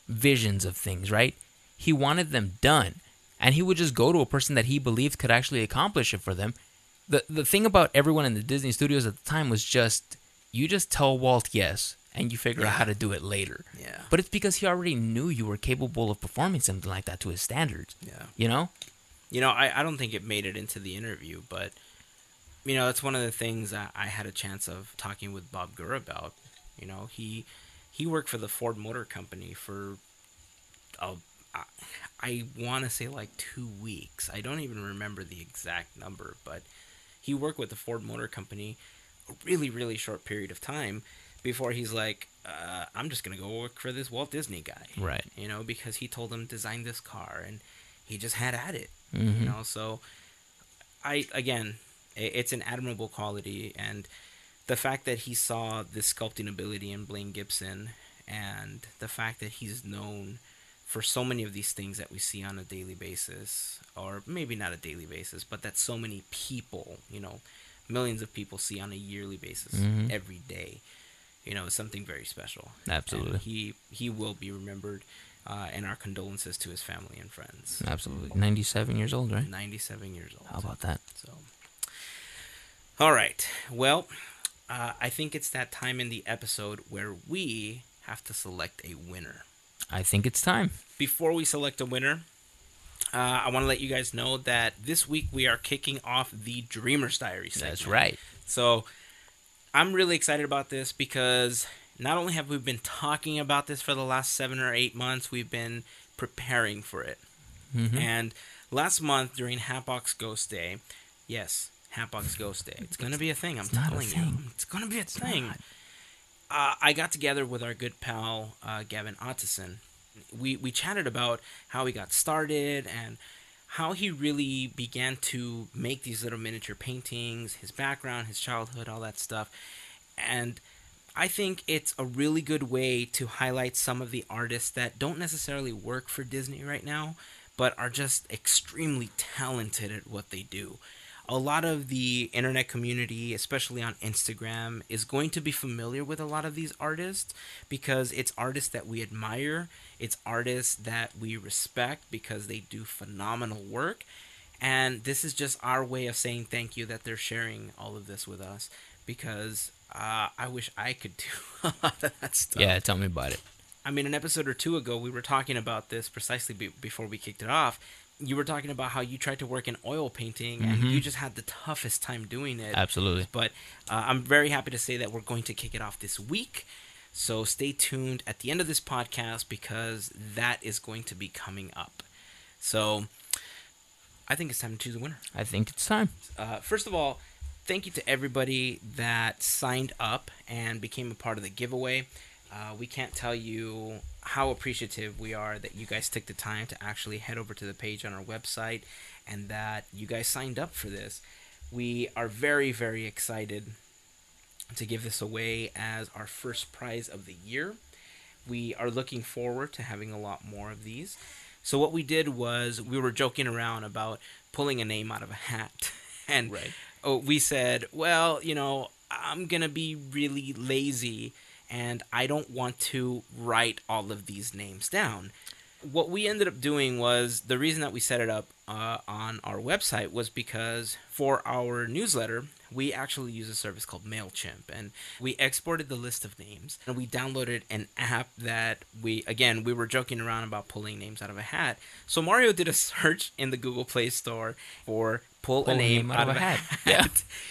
visions of things, right? He wanted them done. And he would just go to a person that he believed could actually accomplish it for them. The the thing about everyone in the Disney studios at the time was just, you just tell Walt yes, and you figure yeah. out how to do it later. Yeah. But it's because he already knew you were capable of performing something like that to his standards. Yeah. You know? You know, I, I don't think it made it into the interview, but... You know, that's one of the things I, I had a chance of talking with Bob Gurr about. You know, he he worked for the Ford Motor Company for, uh, I, I want to say like two weeks. I don't even remember the exact number, but he worked with the Ford Motor Company a really, really short period of time before he's like, uh, I'm just going to go work for this Walt Disney guy. Right. You know, because he told him design this car, and he just had at it. Mm-hmm. You know, so I, again... It's an admirable quality, and the fact that he saw this sculpting ability in Blaine Gibson, and the fact that he's known for so many of these things that we see on a daily basis, or maybe not a daily basis, but that so many people, you know, millions of people see on a yearly basis mm-hmm. every day, you know, is something very special. Absolutely. And he he will be remembered, uh, and our condolences to his family and friends. Absolutely. ninety-seven years old, right? ninety-seven years old. How about that? So... All right, well, uh, I think it's that time in the episode where we have to select a winner. I think it's time. Before we select a winner, uh, I want to let you guys know that this week we are kicking off the Dreamer's Diary segment. That's right. So I'm really excited about this because not only have we been talking about this for the last seven or eight months, we've been preparing for it. Mm-hmm. And last month during Hatbox Ghost Day, yes... Hatbox Ghost Day. It's going to be a thing. I'm telling you. It's going to be a thing. Uh, I got together with our good pal, uh, Gavin Otteson. We we chatted about how he got started and how he really began to make these little miniature paintings, his background, his childhood, all that stuff. And I think it's a really good way to highlight some of the artists that don't necessarily work for Disney right now, but are just extremely talented at what they do. A lot of the internet community, especially on Instagram, is going to be familiar with a lot of these artists because it's artists that we admire. It's artists that we respect because they do phenomenal work. And this is just our way of saying thank you that they're sharing all of this with us, because uh, I wish I could do a lot of that stuff. Yeah, tell me about it. I mean, an episode or two ago, we were talking about this precisely be- before we kicked it off. You were talking about how you tried to work in oil painting, and mm-hmm. you just had the toughest time doing it. Absolutely. But uh, I'm very happy to say that we're going to kick it off this week. So stay tuned at the end of this podcast, because that is going to be coming up. So I think it's time to choose a winner. I think it's time. Uh, first of all, thank you to everybody that signed up and became a part of the giveaway. Uh, we can't tell you how appreciative we are that you guys took the time to actually head over to the page on our website and that you guys signed up for this. We are very, very excited to give this away as our first prize of the year. We are looking forward to having a lot more of these. So what we did was we were joking around about pulling a name out of a hat. And right. oh, we said, well, you know, I'm going to be really lazy and I don't want to write all of these names down. What we ended up doing was, the reason that we set it up uh, on our website was because for our newsletter, we actually use a service called MailChimp. And we exported the list of names. And we downloaded an app that we, again, we were joking around about pulling names out of a hat. So Mario did a search in the Google Play Store for pull, pull a name, name out, out of a hat. hat. Yeah.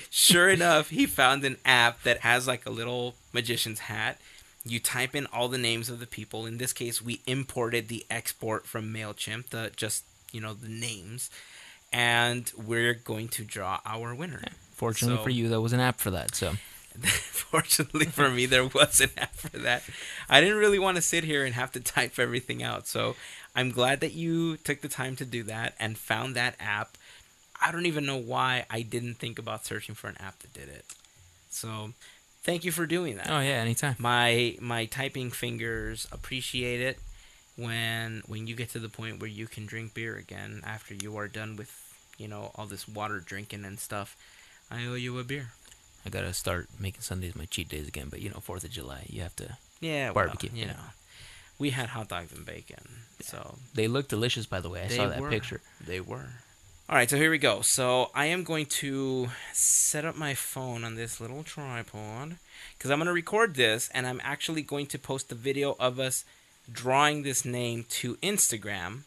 Sure enough, he found an app that has like a little magician's hat. You type in all the names of the people. In this case, we imported the export from MailChimp, the just, you know, the names. And we're going to draw our winner. Yeah. Fortunately so, for you, there was an app for that. So, fortunately for me, there was an app for that. I didn't really want to sit here and have to type everything out. So I'm glad that you took the time to do that and found that app. I don't even know why I didn't think about searching for an app that did it. So thank you for doing that. Oh, yeah, anytime. My my typing fingers appreciate it when when you get to the point where you can drink beer again after you are done with, you know, all this water drinking and stuff. I owe you a beer. I gotta start making Sundays my cheat days again, but you know, Fourth of July, you have to yeah barbecue. Well, you yeah. know, we had hot dogs and bacon, yeah. so they looked delicious. By the way, I they saw that were. picture. They were. All right, so here we go. So I am going to set up my phone on this little tripod because I'm gonna record this, and I'm actually going to post the video of us drawing this name to Instagram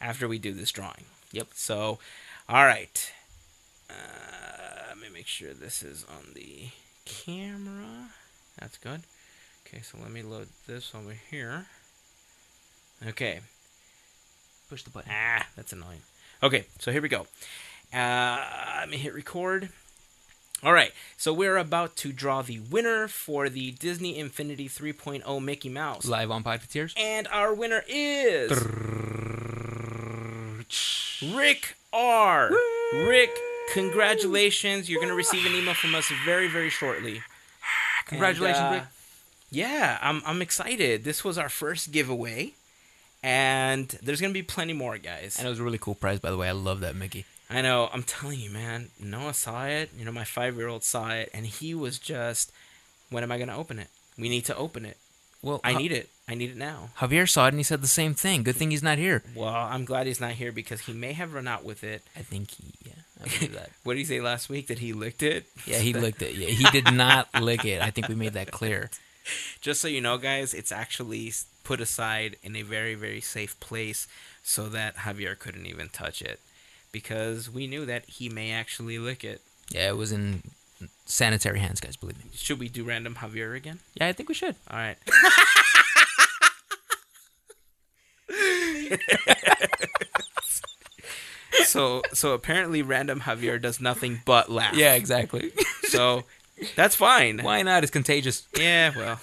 after we do this drawing. Yep. So, all right. Uh, let me make sure this is on the camera. That's good. Okay, so let me load this over here. Okay. Push the button. Ah, that's annoying. Okay, so here we go. Uh, let me hit record. All right, so we're about to draw the winner for the Disney Infinity three point oh Mickey Mouse. Live on Pocketeers. And our winner is... Rick R. Woo! Rick R. Congratulations. You're going to receive an email from us very, very shortly. Congratulations, and, uh, Rick. Yeah, I'm I'm excited. This was our first giveaway, and there's going to be plenty more, guys. And it was a really cool prize, by the way. I love that Mickey. I know. I'm telling you, man. Noah saw it. You know, my five-year-old saw it, and he was just, when am I going to open it? We need to open it. Well, I ha- need it. I need it now. Javier saw it, and he said the same thing. Good thing he's not here. Well, I'm glad he's not here because he may have run out with it. I think he, yeah. That. What did he say last week? That he licked it? Yeah, he licked it. Yeah, he did not lick it. I think we made that clear. Just so you know, guys, it's actually put aside in a very, very safe place so that Javier couldn't even touch it because we knew that he may actually lick it. Yeah, it was in sanitary hands, guys, believe me. Should we do random Javier again? Yeah, I think we should. All right. So so apparently random Javier does nothing but laugh. Yeah, exactly. So that's fine. Why not? It's contagious. Yeah, well.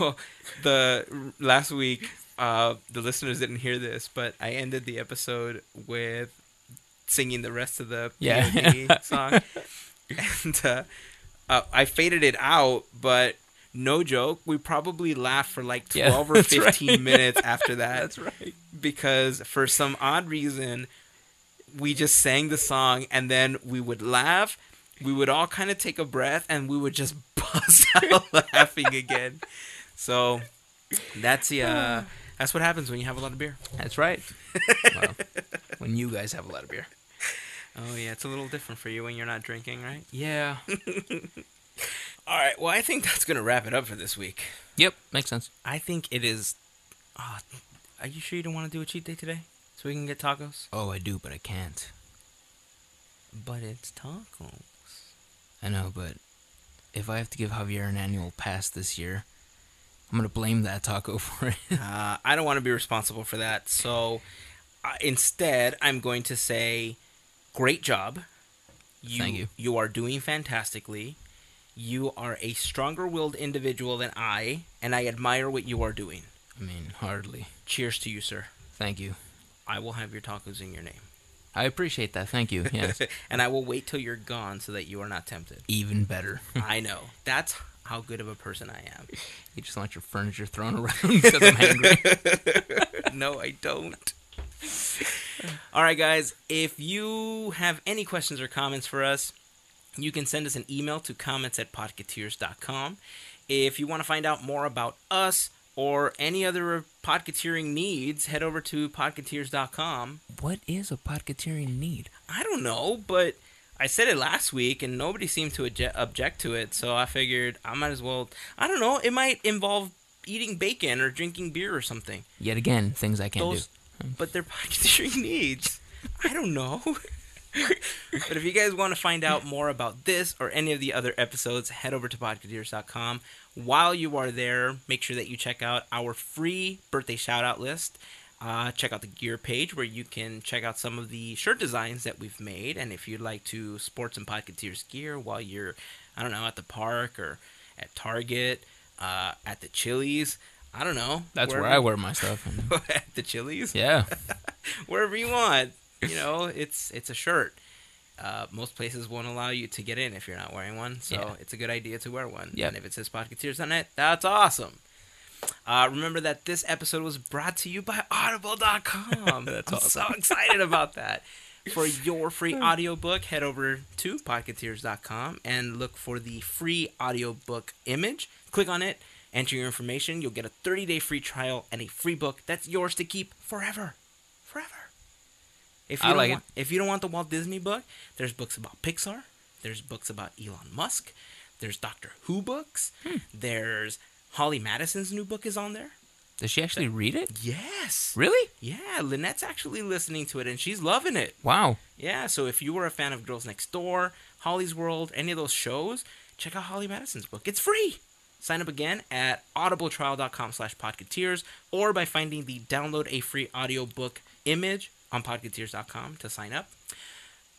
Well, the last week, uh, the listeners didn't hear this, but I ended the episode with singing the rest of the yeah. song. And uh, uh, I faded it out, but... No joke, we probably laughed for like twelve yeah, or fifteen right. minutes after that. That's right. Because for some odd reason, we just sang the song and then we would laugh, we would all kind of take a breath, and we would just bust out laughing again. So that's the, uh, That's what happens when you have a lot of beer. That's right. Well, when you guys have a lot of beer. Oh, yeah. It's a little different for you when you're not drinking, right? Yeah. All right. Well, I think that's going to wrap it up for this week. Yep. Makes sense. I think it is... Oh, are you sure you don't want to do a cheat day today? So we can get tacos? Oh, I do, but I can't. But it's tacos. I know, but if I have to give Javier an annual pass this year... I'm going to blame that taco for it. uh, I don't want to be responsible for that. So uh, instead, I'm going to say, great job. You, Thank you. You are doing fantastically. You are a stronger-willed individual than I, and I admire what you are doing. I mean, hardly. Cheers to you, sir. Thank you. I will have your tacos in your name. I appreciate that. Thank you. Yes. And I will wait till you're gone so that you are not tempted. Even better. I know. That's... how good of a person I am. You just want your furniture thrown around because I'm angry. No, I don't. All right, guys. If you have any questions or comments for us, you can send us an email to comments at podketeers dot com. If you want to find out more about us or any other podketeering needs, head over to podketeers dot com. What is a podketeering need? I don't know, but... I said it last week, and nobody seemed to object, object to it, so I figured I might as well... I don't know. It might involve eating bacon or drinking beer or something. Yet again, things I can't Those, do. But they're podketeering needs. I don't know. But if you guys want to find out more about this or any of the other episodes, head over to podketeers dot com. While you are there, make sure that you check out our free birthday shout-out list. Uh, check out the gear page where you can check out some of the shirt designs that we've made. And if you'd like to sport some Podketeers gear while you're, I don't know, at the park or at Target, uh, at the Chili's, I don't know. That's wherever. Where I wear my stuff. At the Chili's? Yeah. Wherever you want. You know, it's it's a shirt. Uh, most places won't allow you to get in if you're not wearing one. So yeah. It's a good idea to wear one. Yep. And if it says Podketeers on it, that's awesome. Uh, remember that this episode was brought to you by Audible dot com. That's I'm awesome. So excited about that. For your free audiobook, head over to podketeers dot com and look for the free audiobook image. Click on it, enter your information. You'll get a thirty-day free trial and a free book that's yours to keep forever. Forever. If you I don't like want, it. If you don't want the Walt Disney book, there's books about Pixar. There's books about Elon Musk. There's Doctor Who books. Hmm. There's... Holly Madison's new book is on there. Does she actually read it? Yes. Really? Yeah, Lynette's actually listening to it, and she's loving it. Wow. Yeah, so if you were a fan of Girls Next Door, Holly's World, any of those shows, check out Holly Madison's book. It's free. Sign up again at audible trial dot com slash podketeers or by finding the download a free audiobook image on podketeers dot com to sign up.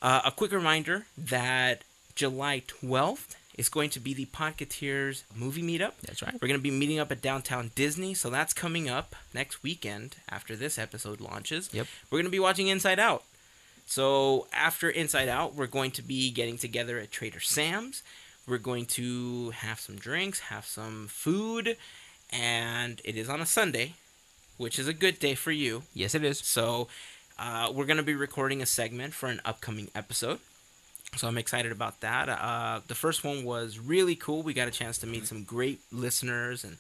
Uh, a quick reminder that July twelfth, it's going to be the Podketeers movie meetup. That's right. We're going to be meeting up at Downtown Disney, so that's coming up next weekend after this episode launches. Yep. We're going to be watching Inside Out. So after Inside Out, we're going to be getting together at Trader Sam's. We're going to have some drinks, have some food, and it is on a Sunday, which is a good day for you. Yes, it is. So uh, we're going to be recording a segment for an upcoming episode. So I'm excited about that. Uh, the first one was really cool. We got a chance to meet some great listeners, and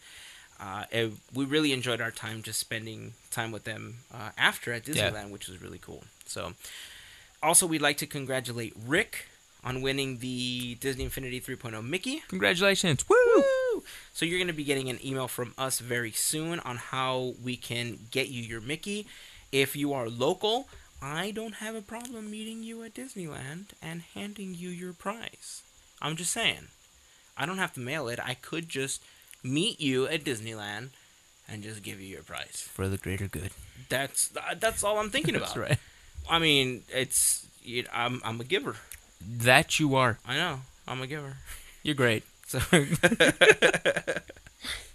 uh, it, we really enjoyed our time just spending time with them uh, after at Disneyland, yeah. Which was really cool. So, also, we'd like to congratulate Rick on winning the Disney Infinity three point oh Mickey. Congratulations. Woo! Woo! So you're going to be getting an email from us very soon on how we can get you your Mickey. If you are local... I don't have a problem meeting you at Disneyland and handing you your prize. I'm just saying. I don't have to mail it. I could just meet you at Disneyland and just give you your prize. For the greater good. That's that's all I'm thinking about. That's right. I mean, it's it, I'm I'm a giver. That you are. I know. I'm a giver. You're great. So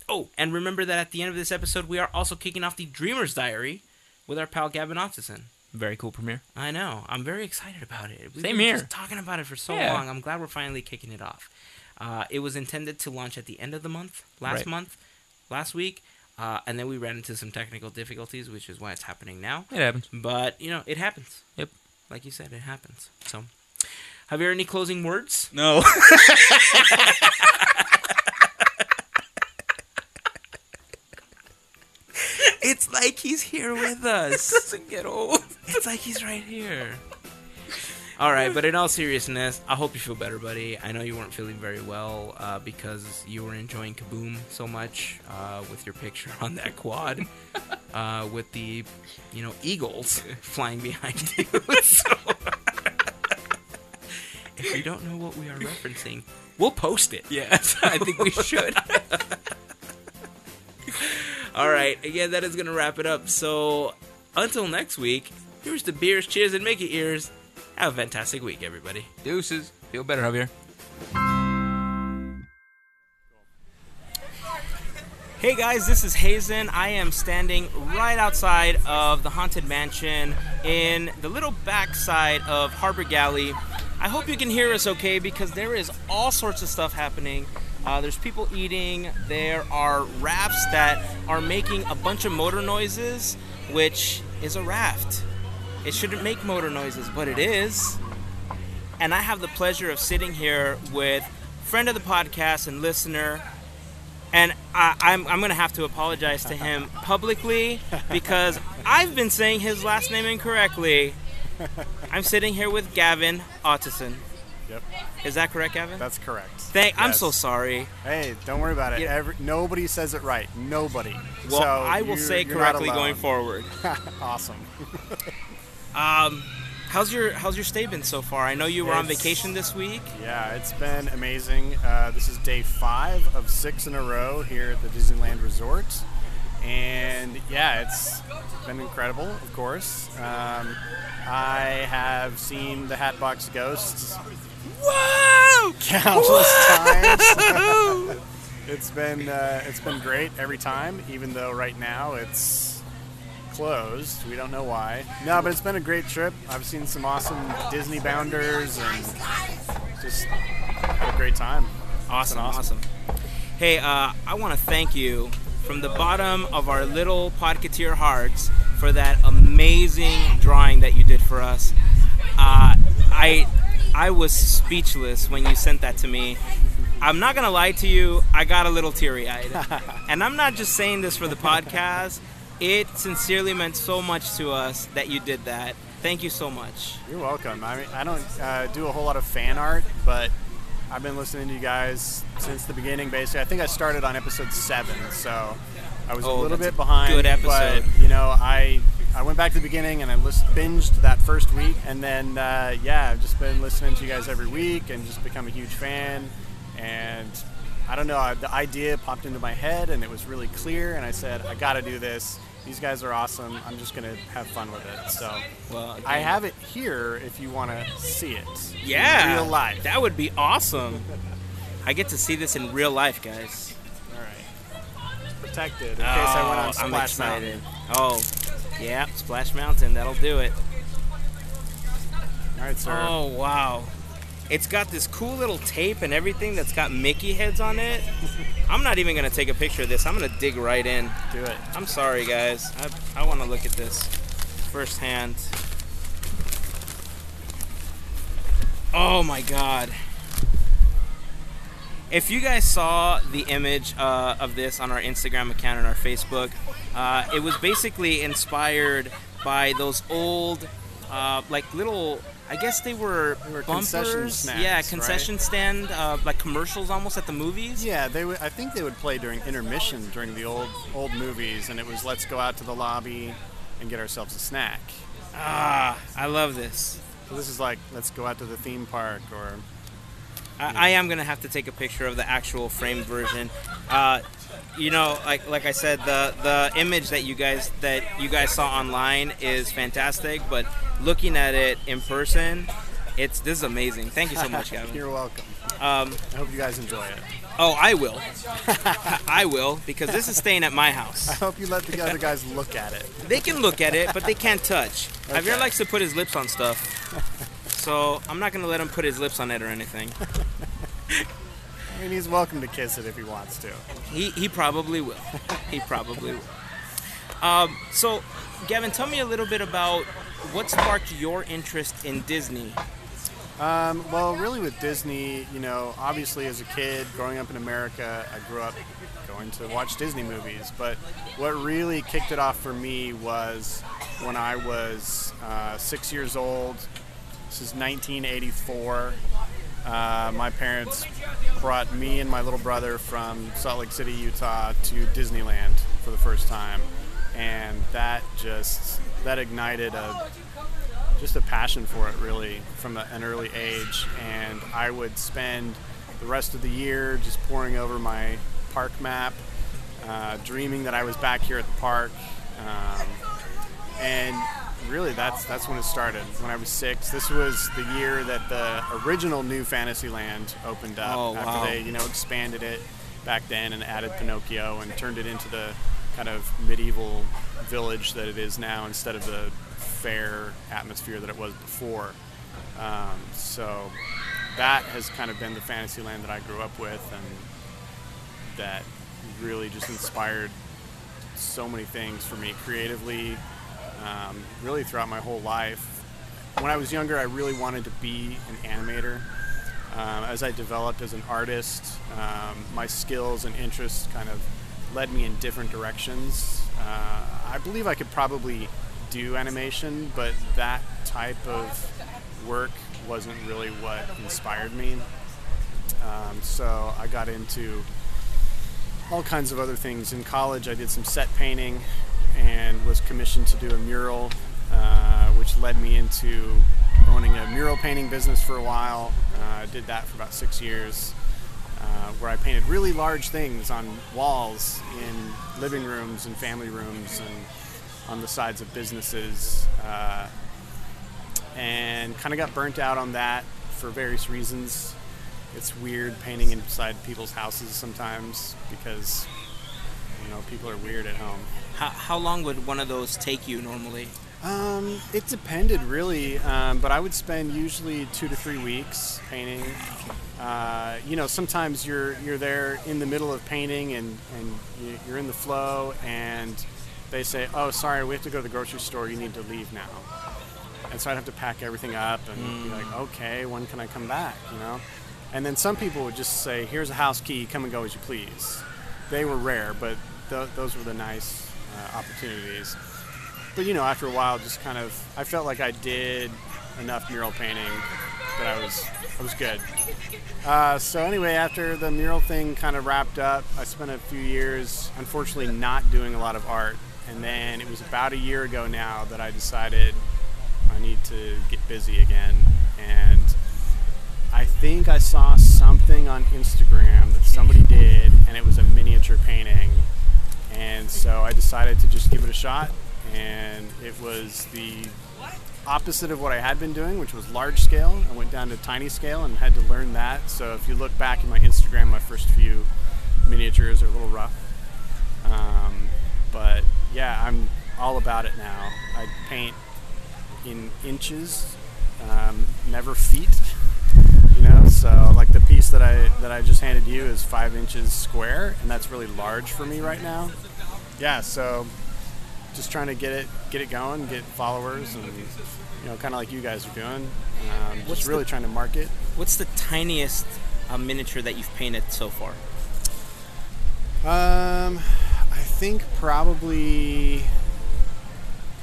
Oh, and remember that at the end of this episode, we are also kicking off the Dreamer's Diary with our pal Gavin Otteson. Very cool premiere. I know. I'm very excited about it. We've Same been here. Just talking about it for so yeah. long. I'm glad we're finally kicking it off. Uh, it was intended to launch at the end of the month, last right. month, last week, uh, and then we ran into some technical difficulties, which is why it's happening now. It happens. But, you know, it happens. Yep. Like you said, it happens. So, have you any closing words? No. It's It's like he's here with us. It doesn't get old. It's like he's right here. All right, but in all seriousness, I hope you feel better, buddy. I know you weren't feeling very well uh, because you were enjoying Kaboom so much uh, with your picture on that quad uh, with the, you know, eagles flying behind you. So, if you don't know what we are referencing, we'll post it. Yeah, I think we should. All right, again, that is going to wrap it up. So until next week, here's to beers, cheers, and Mickey ears. Have a fantastic week, everybody. Deuces. Feel better, Javier. Hey, guys, this is Hazen. I am standing right outside of the Haunted Mansion in the little backside of Harbor Galley. I hope you can hear us okay, because there is all sorts of stuff happening. Uh, there's people eating. There are rafts that are making a bunch of motor noises, which is a raft. It shouldn't make motor noises, but it is. And I have the pleasure of sitting here with friend of the podcast and listener. And I, I'm, I'm going to have to apologize to him publicly because I've been saying his last name incorrectly. I'm sitting here with Gavin Otteson. Yep. Is that correct, Gavin? That's correct. Thank. Yes. I'm so sorry. Hey, don't worry about it. Yeah. Every, nobody says it right. Nobody. Well, so I will you, say correctly going forward. Awesome. Um, how's your how's your stay been so far? I know you were it's, on vacation this week. Yeah, it's been amazing. Uh, this is day five of six in a row here at the Disneyland Resort, and yeah, it's been incredible. Of course, um, I have seen the Hatbox Ghosts. Whoa! Countless Whoa! times. It's been uh, it's been great every time, even though right now it's closed. We don't know why. No, but it's been a great trip. I've seen some awesome Disney bounders and just had a great time. Awesome, awesome. awesome. Hey, uh, I want to thank you from the bottom of our little Podketeer hearts for that amazing drawing that you did for us. Uh, I I was speechless when you sent that to me. I'm not going to lie to you. I got a little teary-eyed. And I'm not just saying this for the podcast. It sincerely meant so much to us that you did that. Thank you so much. You're welcome. I mean, I don't uh, do a whole lot of fan art, but I've been listening to you guys since the beginning, basically. I think I started on episode seven, so I was oh, a little bit behind. Good episode. But, you know, I I went back to the beginning and I list, binged that first week, and then, uh, yeah, I've just been listening to you guys every week and just become a huge fan, and I don't know, the idea popped into my head, and it was really clear, and I said, I gotta do this. These guys are awesome. I'm just going to have fun with it. So well, okay. I have it here if you want to see it. Yeah. In real life. That would be awesome. I get to see this in real life, guys. All right. It's protected in oh, case I went on Splash I'm excited. Mountain. Oh, yeah. Splash Mountain. That'll do it. All right, sir. Oh, wow. It's got this cool little tape and everything that's got Mickey heads on it. I'm not even going to take a picture of this. I'm going to dig right in. Do it. I'm sorry, guys. I, I want to look at this firsthand. Oh, my God. If you guys saw the image uh, of this on our Instagram account and our Facebook, uh, it was basically inspired by those old, uh, like, little... I guess they were, they were bumpers, concession snacks, yeah, concession right? stand, uh, like commercials almost at the movies. Yeah, they would. I think they would play during intermission during the old old movies, and it was let's go out to the lobby and get ourselves a snack. Ah, I love this. So this is like let's go out to the theme park, or I, I am gonna have to take a picture of the actual framed version. Uh, you know, like like I said, the the image that you guys that you guys saw online is fantastic, but looking at it in person, it's this is amazing. Thank you so much, Gavin. You're welcome. Um, I hope you guys enjoy it. Oh, I will. I will, because this is staying at my house. I hope you let the other guys look at it. They can look at it, but they can't touch. Okay. Javier likes to put his lips on stuff, so I'm not going to let him put his lips on it or anything. I mean, he's welcome to kiss it if he wants to. He he probably will. He probably will. Um, so, Gavin, tell me a little bit about... what sparked your interest in Disney? Um, well, really with Disney, you know, obviously as a kid growing up in America, I grew up going to watch Disney movies. But what really kicked it off for me was when I was uh, six years old. This is nineteen eighty-four. Uh, my parents brought me and my little brother from Salt Lake City, Utah, to Disneyland for the first time, and that just that ignited a just a passion for it really from an early age. And I would spend the rest of the year just poring over my park map, uh, dreaming that I was back here at the park, um, and really that's that's when it started, when I was six. This was the year that the original new Fantasyland opened up. Oh, after wow. They, you know, expanded it back then and added Pinocchio and turned it into the kind of medieval village that it is now instead of the fair atmosphere that it was before. Um, so that has kind of been the Fantasyland that I grew up with, and that really just inspired so many things for me creatively, um, really throughout my whole life. When I was younger, I really wanted to be an animator. Um, as I developed as an artist, um, my skills and interests kind of led me in different directions. Uh, I believe I could probably do animation, but that type of work wasn't really what inspired me. Um, so I got into all kinds of other things. In college, I did some set painting and was commissioned to do a mural, uh, which led me into owning a mural painting business for a while. I uh, did that for about six years, uh, where I painted really large things on walls in living rooms and family rooms and on the sides of businesses, uh, and kind of got burnt out on that for various reasons. It's weird painting inside people's houses sometimes because, you know, people are weird at home. How, how long would one of those take you normally? Um, it depended really, um, but I would spend usually two to three weeks painting. Uh, you know, sometimes you're you're there in the middle of painting and, and you're in the flow, and they say, oh, sorry, we have to go to the grocery store, you need to leave now. And so I'd have to pack everything up and mm. be like, okay, when can I come back, you know? And then some people would just say, here's a house key, come and go as you please. They were rare, but th- those were the nice uh, opportunities. But, you know, after a while, just kind of, I felt like I did enough mural painting that I was, I was good. Uh, so anyway, after the mural thing kind of wrapped up, I spent a few years, unfortunately, not doing a lot of art. And then it was about a year ago now that I decided I need to get busy again. And I think I saw something on Instagram that somebody did, and it was a miniature painting. And so I decided to just give it a shot. And it was the opposite of what I had been doing, which was large scale. I went down to tiny scale and had to learn that. So if you look back at my Instagram, my first few miniatures are a little rough. Um, but yeah, I'm all about it now. I paint in inches, um, never feet, you know. So like the piece that I that I just handed you is five inches square, and that's really large for me right now. Yeah, so just trying to get it get it going, get followers, and you know, kind of like you guys are doing. Um, just what's really the, trying to market. What's the tiniest uh, miniature that you've painted so far? Um. I think probably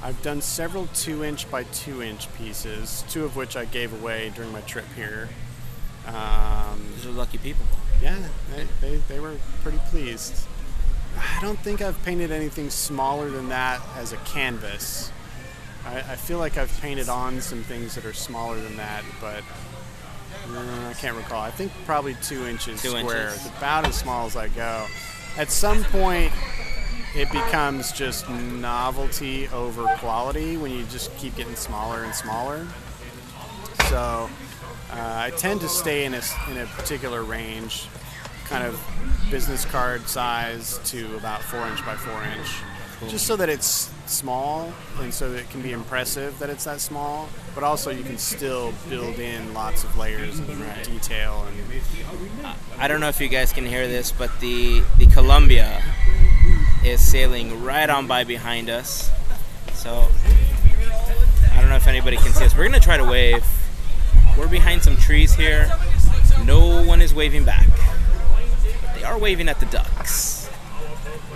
I've done several two inch by two inch pieces, two of which I gave away during my trip here. Um, Those are lucky people. Yeah, they, they, they were pretty pleased. I don't think I've painted anything smaller than that as a canvas. I, I feel like I've painted on some things that are smaller than that, but uh, I can't recall. I think probably two inches two square. Inches. It's about as small as I go. At some point, it becomes just novelty over quality when you just keep getting smaller and smaller. So uh, I tend to stay in a, in a particular range, kind of business card size to about four inch by four inch, cool. Just so that it's small and so that it can be impressive that it's that small, but also you can still build in lots of layers and right. detail. And uh, I don't know if you guys can hear this, but the, the Columbia is sailing right on by behind us. So I don't know if anybody can see us. We're going to try to wave. We're behind some trees here. No one is waving back. But they are waving at the ducks.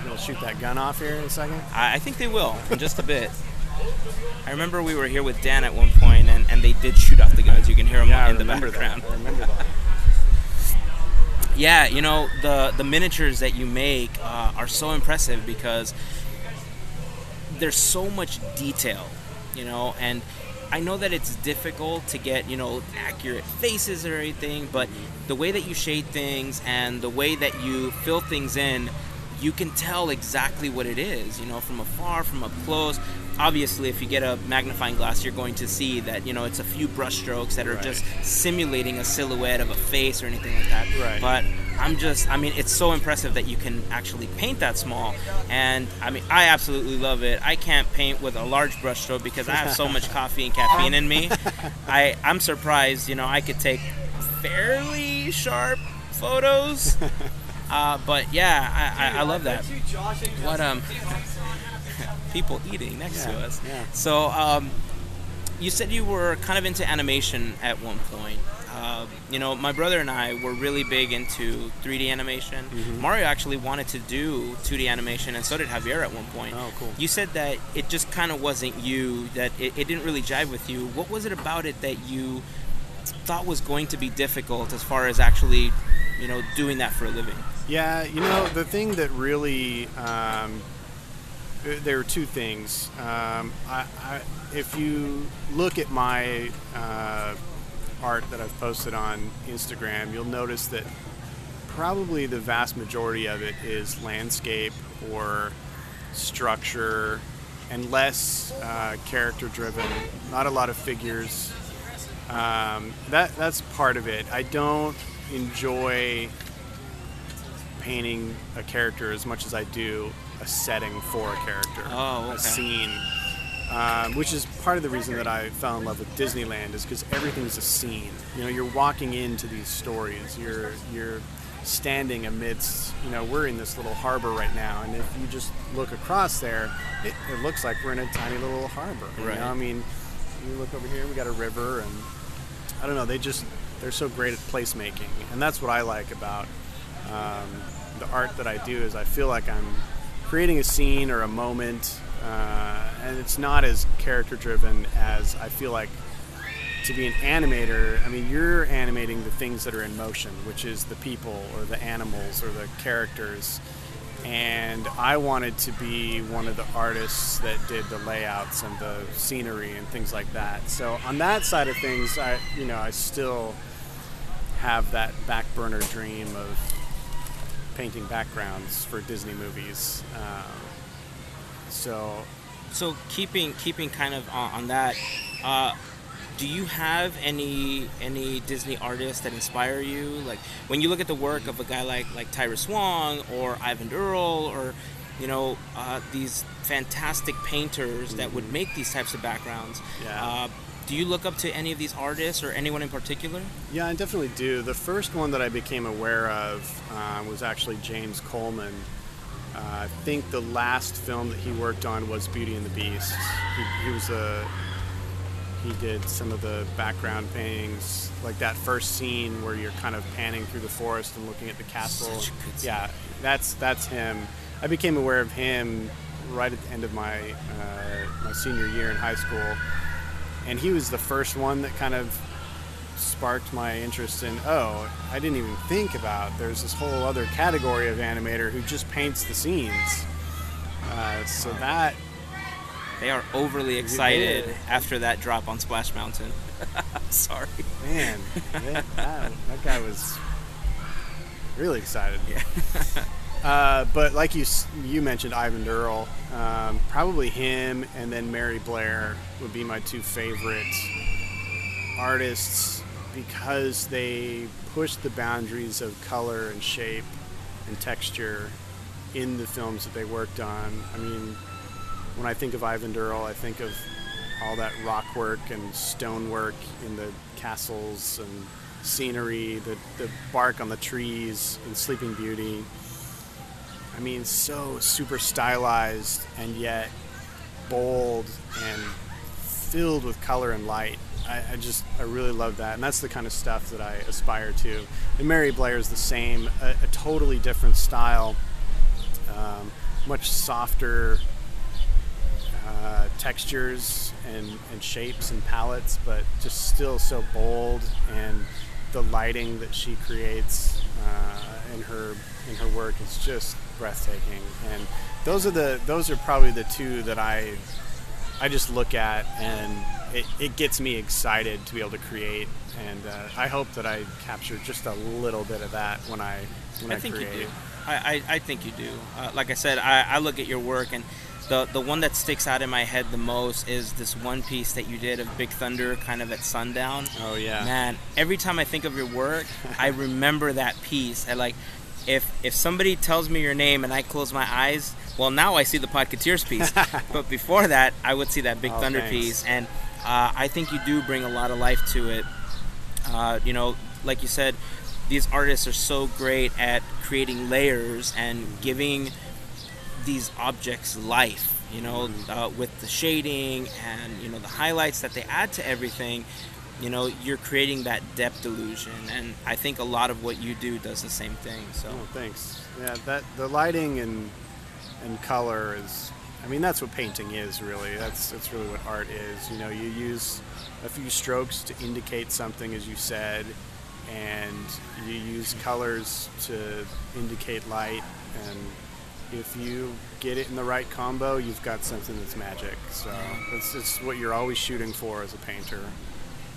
They'll shoot that gun off here in a second? I, I think they will, in just a bit. I remember we were here with Dan at one point, and, and they did shoot off the guns. You can hear them yeah, in I the background. That. I remember that. Yeah, you know, the, the miniatures that you make uh, are so impressive because there's so much detail, you know, and I know that it's difficult to get, you know, accurate faces or anything, but the way that you shade things and the way that you fill things in, you can tell exactly what it is, you know, from afar, from up close. Obviously, if you get a magnifying glass, you're going to see that, you know, it's a few brush strokes that are right. just simulating a silhouette of a face or anything like that. Right. But I'm just, I mean, it's so impressive that you can actually paint that small. And, I mean, I absolutely love it. I can't paint with a large brush stroke because I have so much coffee and caffeine in me. I, I'm surprised, you know, I could take fairly sharp photos. Uh, but, yeah, I, I, I love that. What, um... people eating next yeah, to us. Yeah. So um, you said you were kind of into animation at one point. Uh, you know, my brother and I were really big into three D animation. Mm-hmm. Mario actually wanted to do two D animation, and so did Javier at one point. Oh, cool. You said that it just kind of wasn't you, that it, it didn't really jive with you. What was it about it that you thought was going to be difficult as far as actually, you know, doing that for a living? Yeah, you know, the thing that really... Um, There are two things. Um, I, I, if you look at my uh, art that I've posted on Instagram, you'll notice that probably the vast majority of it is landscape or structure and less uh, character-driven, not a lot of figures. Um, that that's part of it. I don't enjoy painting a character as much as I do a setting for a character, oh, okay. a scene, um, which is part of the reason that I fell in love with Disneyland is because everything's a scene. You know, you're walking into these stories. You're you're standing amidst. You know, we're in this little harbor right now, and if you just look across there, it, it looks like we're in a tiny little harbor. You right. know, I mean, you look over here, we got a river, and I don't know. They just they're so great at placemaking, and that's what I like about um, the art that I do. Is I feel like I'm creating a scene or a moment, uh, and it's not as character-driven as I feel like to be an animator. I mean, you're animating the things that are in motion, which is the people or the animals or the characters. And I wanted to be one of the artists that did the layouts and the scenery and things like that. So on that side of things, I, you know, I still have that back burner dream of painting backgrounds for Disney movies, um, so so keeping keeping kind of on, on that. Uh, do you have any any Disney artists that inspire you? Like when you look at the work of a guy like like Tyra Swan or Ivan Durrell, or you know uh, these fantastic painters mm-hmm. that would make these types of backgrounds. Yeah. Uh, Do you look up to any of these artists or anyone in particular? Yeah, I definitely do. The first one that I became aware of uh, was actually James Coleman. Uh, I think the last film that he worked on was Beauty and the Beast. He, he was a he did some of the background paintings, like that first scene where you're kind of panning through the forest and looking at the castle. Such a good scene. Yeah, that's that's him. I became aware of him right at the end of my uh, my senior year in high school. And he was the first one that kind of sparked my interest in, oh, I didn't even think about, there's this whole other category of animator who just paints the scenes. Uh, so that... They are overly excited after that drop on Splash Mountain. Sorry. Man, that, that, that guy was really excited. Yeah. Uh, but like you you mentioned, Ivan Durrell, um, probably him and then Mary Blair would be my two favorite artists because they push the boundaries of color and shape and texture in the films that they worked on. I mean, when I think of Ivan Durrell, I think of all that rock work and stone work in the castles and scenery, the, the bark on the trees in Sleeping Beauty. I mean, so super stylized and yet bold and filled with color and light. I, I just, I really love that. And that's the kind of stuff that I aspire to. And Mary Blair is the same, a, a totally different style, um, much softer uh, textures and, and shapes and palettes, but just still so bold, and the lighting that she creates uh, in her in her work is just breathtaking. And those are the those are probably the two that I I just look at, and it, it gets me excited to be able to create. And uh, I hope that I capture just a little bit of that when I when I, I think create. You do. I, I, I think you do. Uh, like I said, I, I look at your work, and the the one that sticks out in my head the most is this one piece that you did of Big Thunder kind of at sundown. Oh yeah. Man, every time I think of your work, I remember that piece. I like if if somebody tells me your name and I close my eyes, well, now I see the Podketeers piece. But before that, I would see that Big oh, Thunder thanks. piece, and uh, I think you do bring a lot of life to it. Uh, you know, like you said, these artists are so great at creating layers and giving these objects life, you know, uh, with the shading and, you know, the highlights that they add to everything. You know, you're creating that depth illusion, and I think a lot of what you do does the same thing. So oh, thanks. Yeah, that the lighting and and color is, I mean, that's what painting is, really. That's that's really what art is. You know, you use a few strokes to indicate something, as you said, and you use colors to indicate light, and if you get it in the right combo, you've got something that's magic. So it's it's what you're always shooting for as a painter.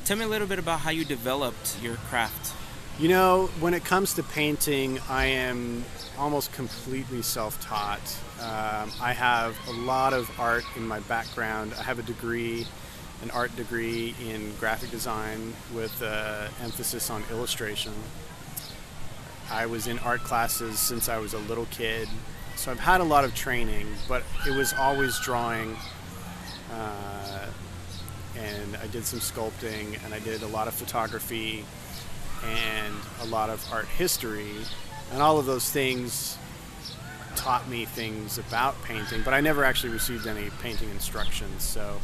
Tell me a little bit about how you developed your craft. You know, when it comes to painting, I am almost completely self-taught. Um, I have a lot of art in my background. I have a degree, an art degree in graphic design with uh, emphasis on illustration. I was in art classes since I was a little kid. So I've had a lot of training, but it was always drawing, uh, and I did some sculpting, and I did a lot of photography and a lot of art history, and all of those things taught me things about painting, but I never actually received any painting instructions. So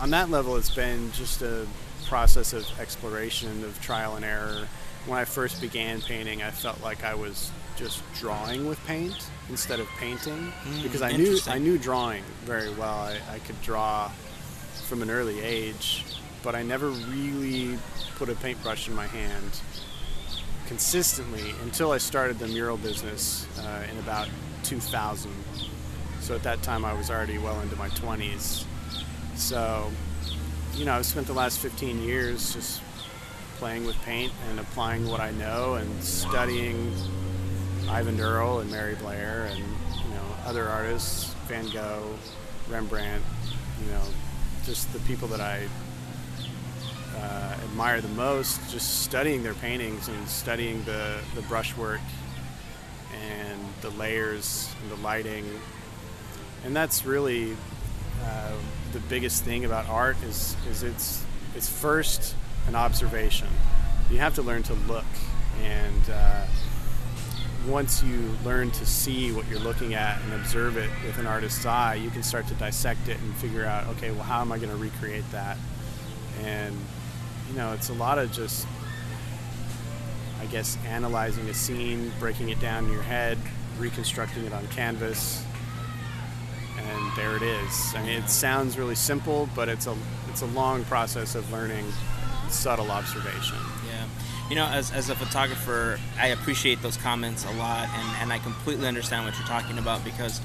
on that level, it's been just a process of exploration, of trial and error. When I first began painting, I felt like I was just drawing with paint instead of painting, mm, because I knew I knew drawing very well. I, I could draw from an early age, but I never really put a paintbrush in my hand consistently until I started the mural business uh, in about two thousand. So at that time I was already well into my twenties. So, you know, I've spent the last fifteen years just playing with paint and applying what I know and studying Ivan Durrell and Mary Blair and, you know, other artists, Van Gogh, Rembrandt, you know, just the people that I uh, admire the most, just studying their paintings and studying the, the brushwork and the layers and the lighting. And that's really uh, the biggest thing about art is, is it's, it's first an observation. You have to learn to look, and uh, once you learn to see what you're looking at and observe it with an artist's eye, you can start to dissect it and figure out, okay, well, how am I going to recreate that? And, you know, it's a lot of just, I guess, analyzing a scene, breaking it down in your head, reconstructing it on canvas, and there it is. I mean, it sounds really simple, but it's a, it's a long process of learning subtle observation. Yeah. You know, as, as a photographer, I appreciate those comments a lot, and, and I completely understand what you're talking about, because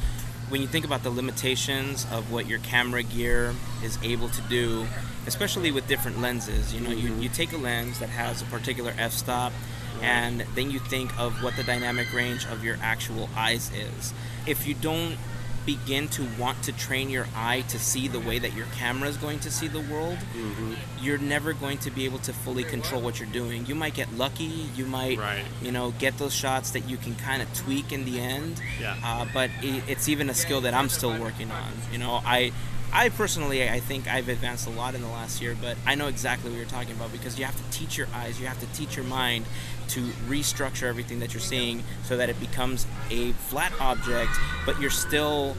when you think about the limitations of what your camera gear is able to do, especially with different lenses, you know, mm-hmm. you, you take a lens that has a particular f-stop, right. and then you think of what the dynamic range of your actual eyes is. If you don't begin to want to train your eye to see the way that your camera is going to see the world, mm-hmm. you're never going to be able to fully control what you're doing. You might get lucky, you might right. you know, get those shots that you can kind of tweak in the end, yeah. uh, but it, it's even a skill that I'm still working on. You know, I I personally, I think I've advanced a lot in the last year, but I know exactly what you're talking about, because you have to teach your eyes, you have to teach your mind to restructure everything that you're seeing so that it becomes a flat object, but you're still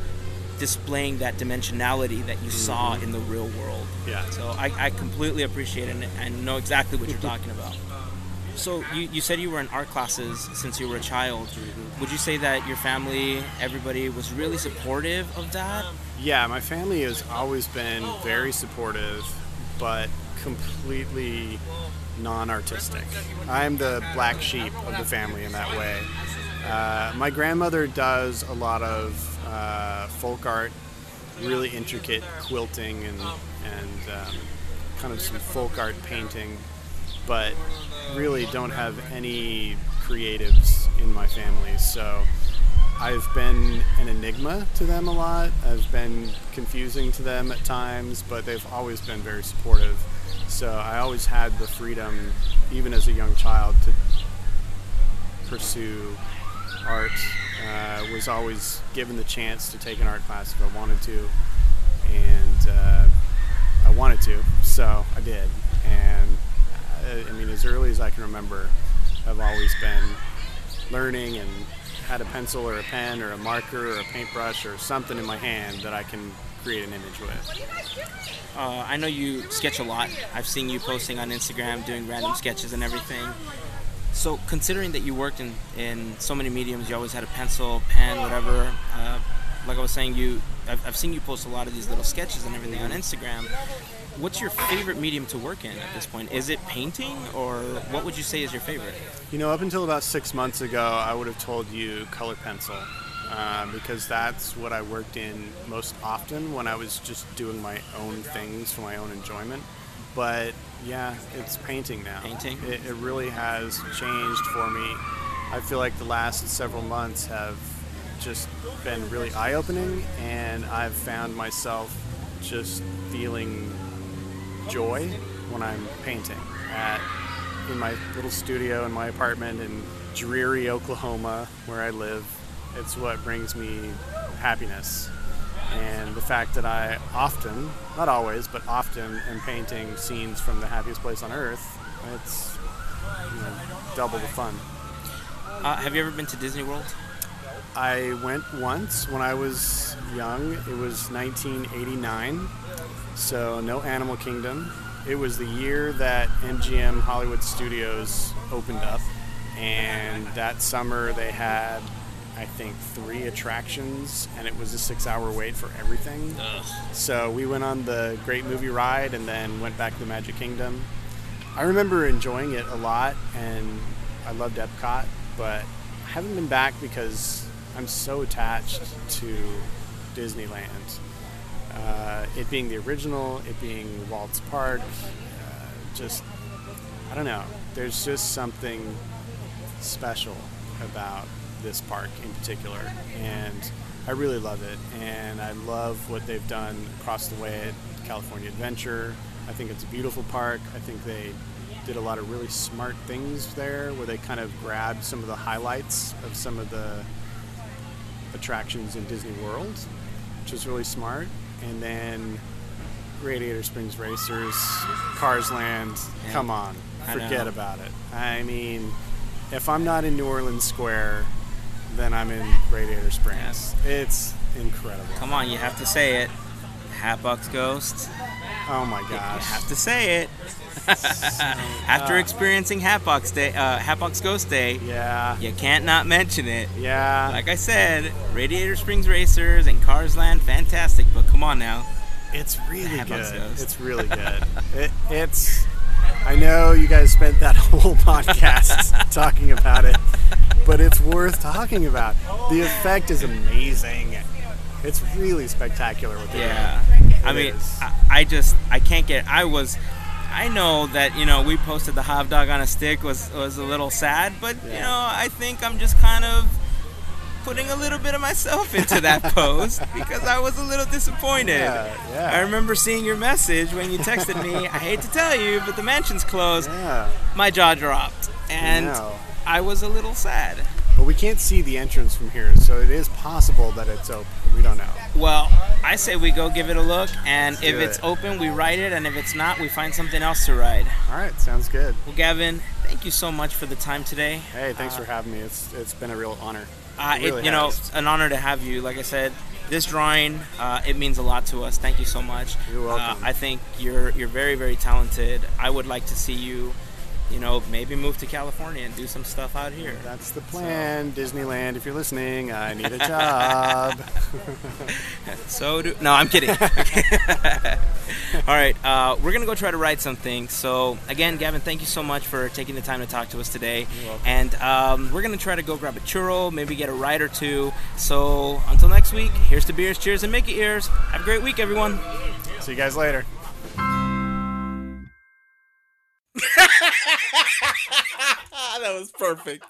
displaying that dimensionality that you mm-hmm. saw in the real world. Yeah. So I, I completely appreciate it and, and know exactly what you're talking about. So you, you said you were in art classes since you were a child. Would you say that your family, everybody, was really supportive of that? Yeah, my family has always been very supportive, but completely non-artistic. I'm the black sheep of the family in that way. Uh, my grandmother does a lot of uh, folk art, really intricate quilting and, and um, kind of some folk art painting, but really don't have any creatives in my family. So I've been an enigma to them a lot. I've been confusing to them at times, but they've always been very supportive. So I always had the freedom, even as a young child, to pursue art. Uh, was always given the chance to take an art class if I wanted to, and uh, I wanted to, so I did. And I, I mean, as early as I can remember, I've always been learning and had a pencil or a pen or a marker or a paintbrush or something in my hand that I can create an image with. Uh, I know you sketch a lot. I've seen you posting on Instagram doing random sketches and everything. So considering that you worked in, in so many mediums, you always had a pencil, pen, whatever. Uh, like I was saying, you I've, I've seen you post a lot of these little sketches and everything on Instagram. What's your favorite medium to work in at this point? Is it painting, or what would you say is your favorite? You know, up until about six months ago, I would have told you color pencil. Uh, because that's what I worked in most often when I was just doing my own things for my own enjoyment. But yeah, it's painting now. Painting? It, it really has changed for me. I feel like the last several months have just been really eye-opening, and I've found myself just feeling joy when I'm painting at in my little studio in my apartment in dreary Oklahoma where I live. It's what brings me happiness, and the fact that I often, not always, but often am painting scenes from the happiest place on earth, it's you know, double the fun. Uh, have you ever been to Disney World? I went once when I was young. It was nineteen eighty-nine, so no Animal Kingdom. It was the year that M G M Hollywood Studios opened up, and that summer they had I think three attractions, and it was a six-hour wait for everything. Ugh. So we went on the Great Movie Ride and then went back to the Magic Kingdom. I remember enjoying it a lot, and I loved Epcot, but I haven't been back because I'm so attached to Disneyland. Uh, it being the original, it being Walt's Park, uh, just, I don't know. There's just something special about this park in particular, and I really love it, and I love what they've done across the way at California Adventure. I think it's a beautiful park. I think they did a lot of really smart things there where they kind of grabbed some of the highlights of some of the attractions in Disney World, which is really smart, and then Radiator Springs Racers, Cars Land, yeah. Come on, forget about it. I mean, if I'm not in New Orleans Square, then I'm in Radiator Springs. Yes. It's incredible. Come on, you have to say it. Hatbox Ghost. Oh my gosh. You have to say it. After experiencing Hatbox Day, uh, Hatbox Ghost Day, yeah, you can't not mention it. Yeah. Like I said, Radiator Springs Racers and Cars Land, fantastic. But come on now. It's really Hatbox good. Ghost. It's really good. it, it's... I know you guys spent that whole podcast talking about it, but it's worth talking about. The effect is amazing. It's really spectacular what they do. Yeah. I mean, I, I just, I can't get, I was, I know that, you know, we posted the hot dog on a stick was, was a little sad, but, yeah. you know, I think I'm just kind of putting a little bit of myself into that post because I was a little disappointed. Yeah, yeah. I remember seeing your message when you texted me, I hate to tell you, but the mansion's closed. Yeah. My jaw dropped, and no. I was a little sad. But we can't see the entrance from here, so it is possible that it's open. We don't know. Well, I say we go give it a look, and Let's if it's it. open, we ride it, and if it's not, we find something else to ride. All right, sounds good. Well, Gavin, thank you so much for the time today. Hey, thanks uh, for having me. It's It's been a real honor. Uh, it really it, you know, an honor to have you. Like I said, this drawing, uh, it means a lot to us. Thank you so much. You're welcome. Uh, I think you're you're very, very talented. I would like to see you, you know, maybe move to California and do some stuff out here. That's the plan. So, Disneyland, if you're listening, I need a job. So do... No, I'm kidding. All right. Uh, we're going to go try to ride something. So, again, Gavin, thank you so much for taking the time to talk to us today. You're welcome. And um, we're going to try to go grab a churro, maybe get a ride or two. So, until next week, here's to beers, cheers, and Mickey ears. Have a great week, everyone. See you guys later. That was perfect.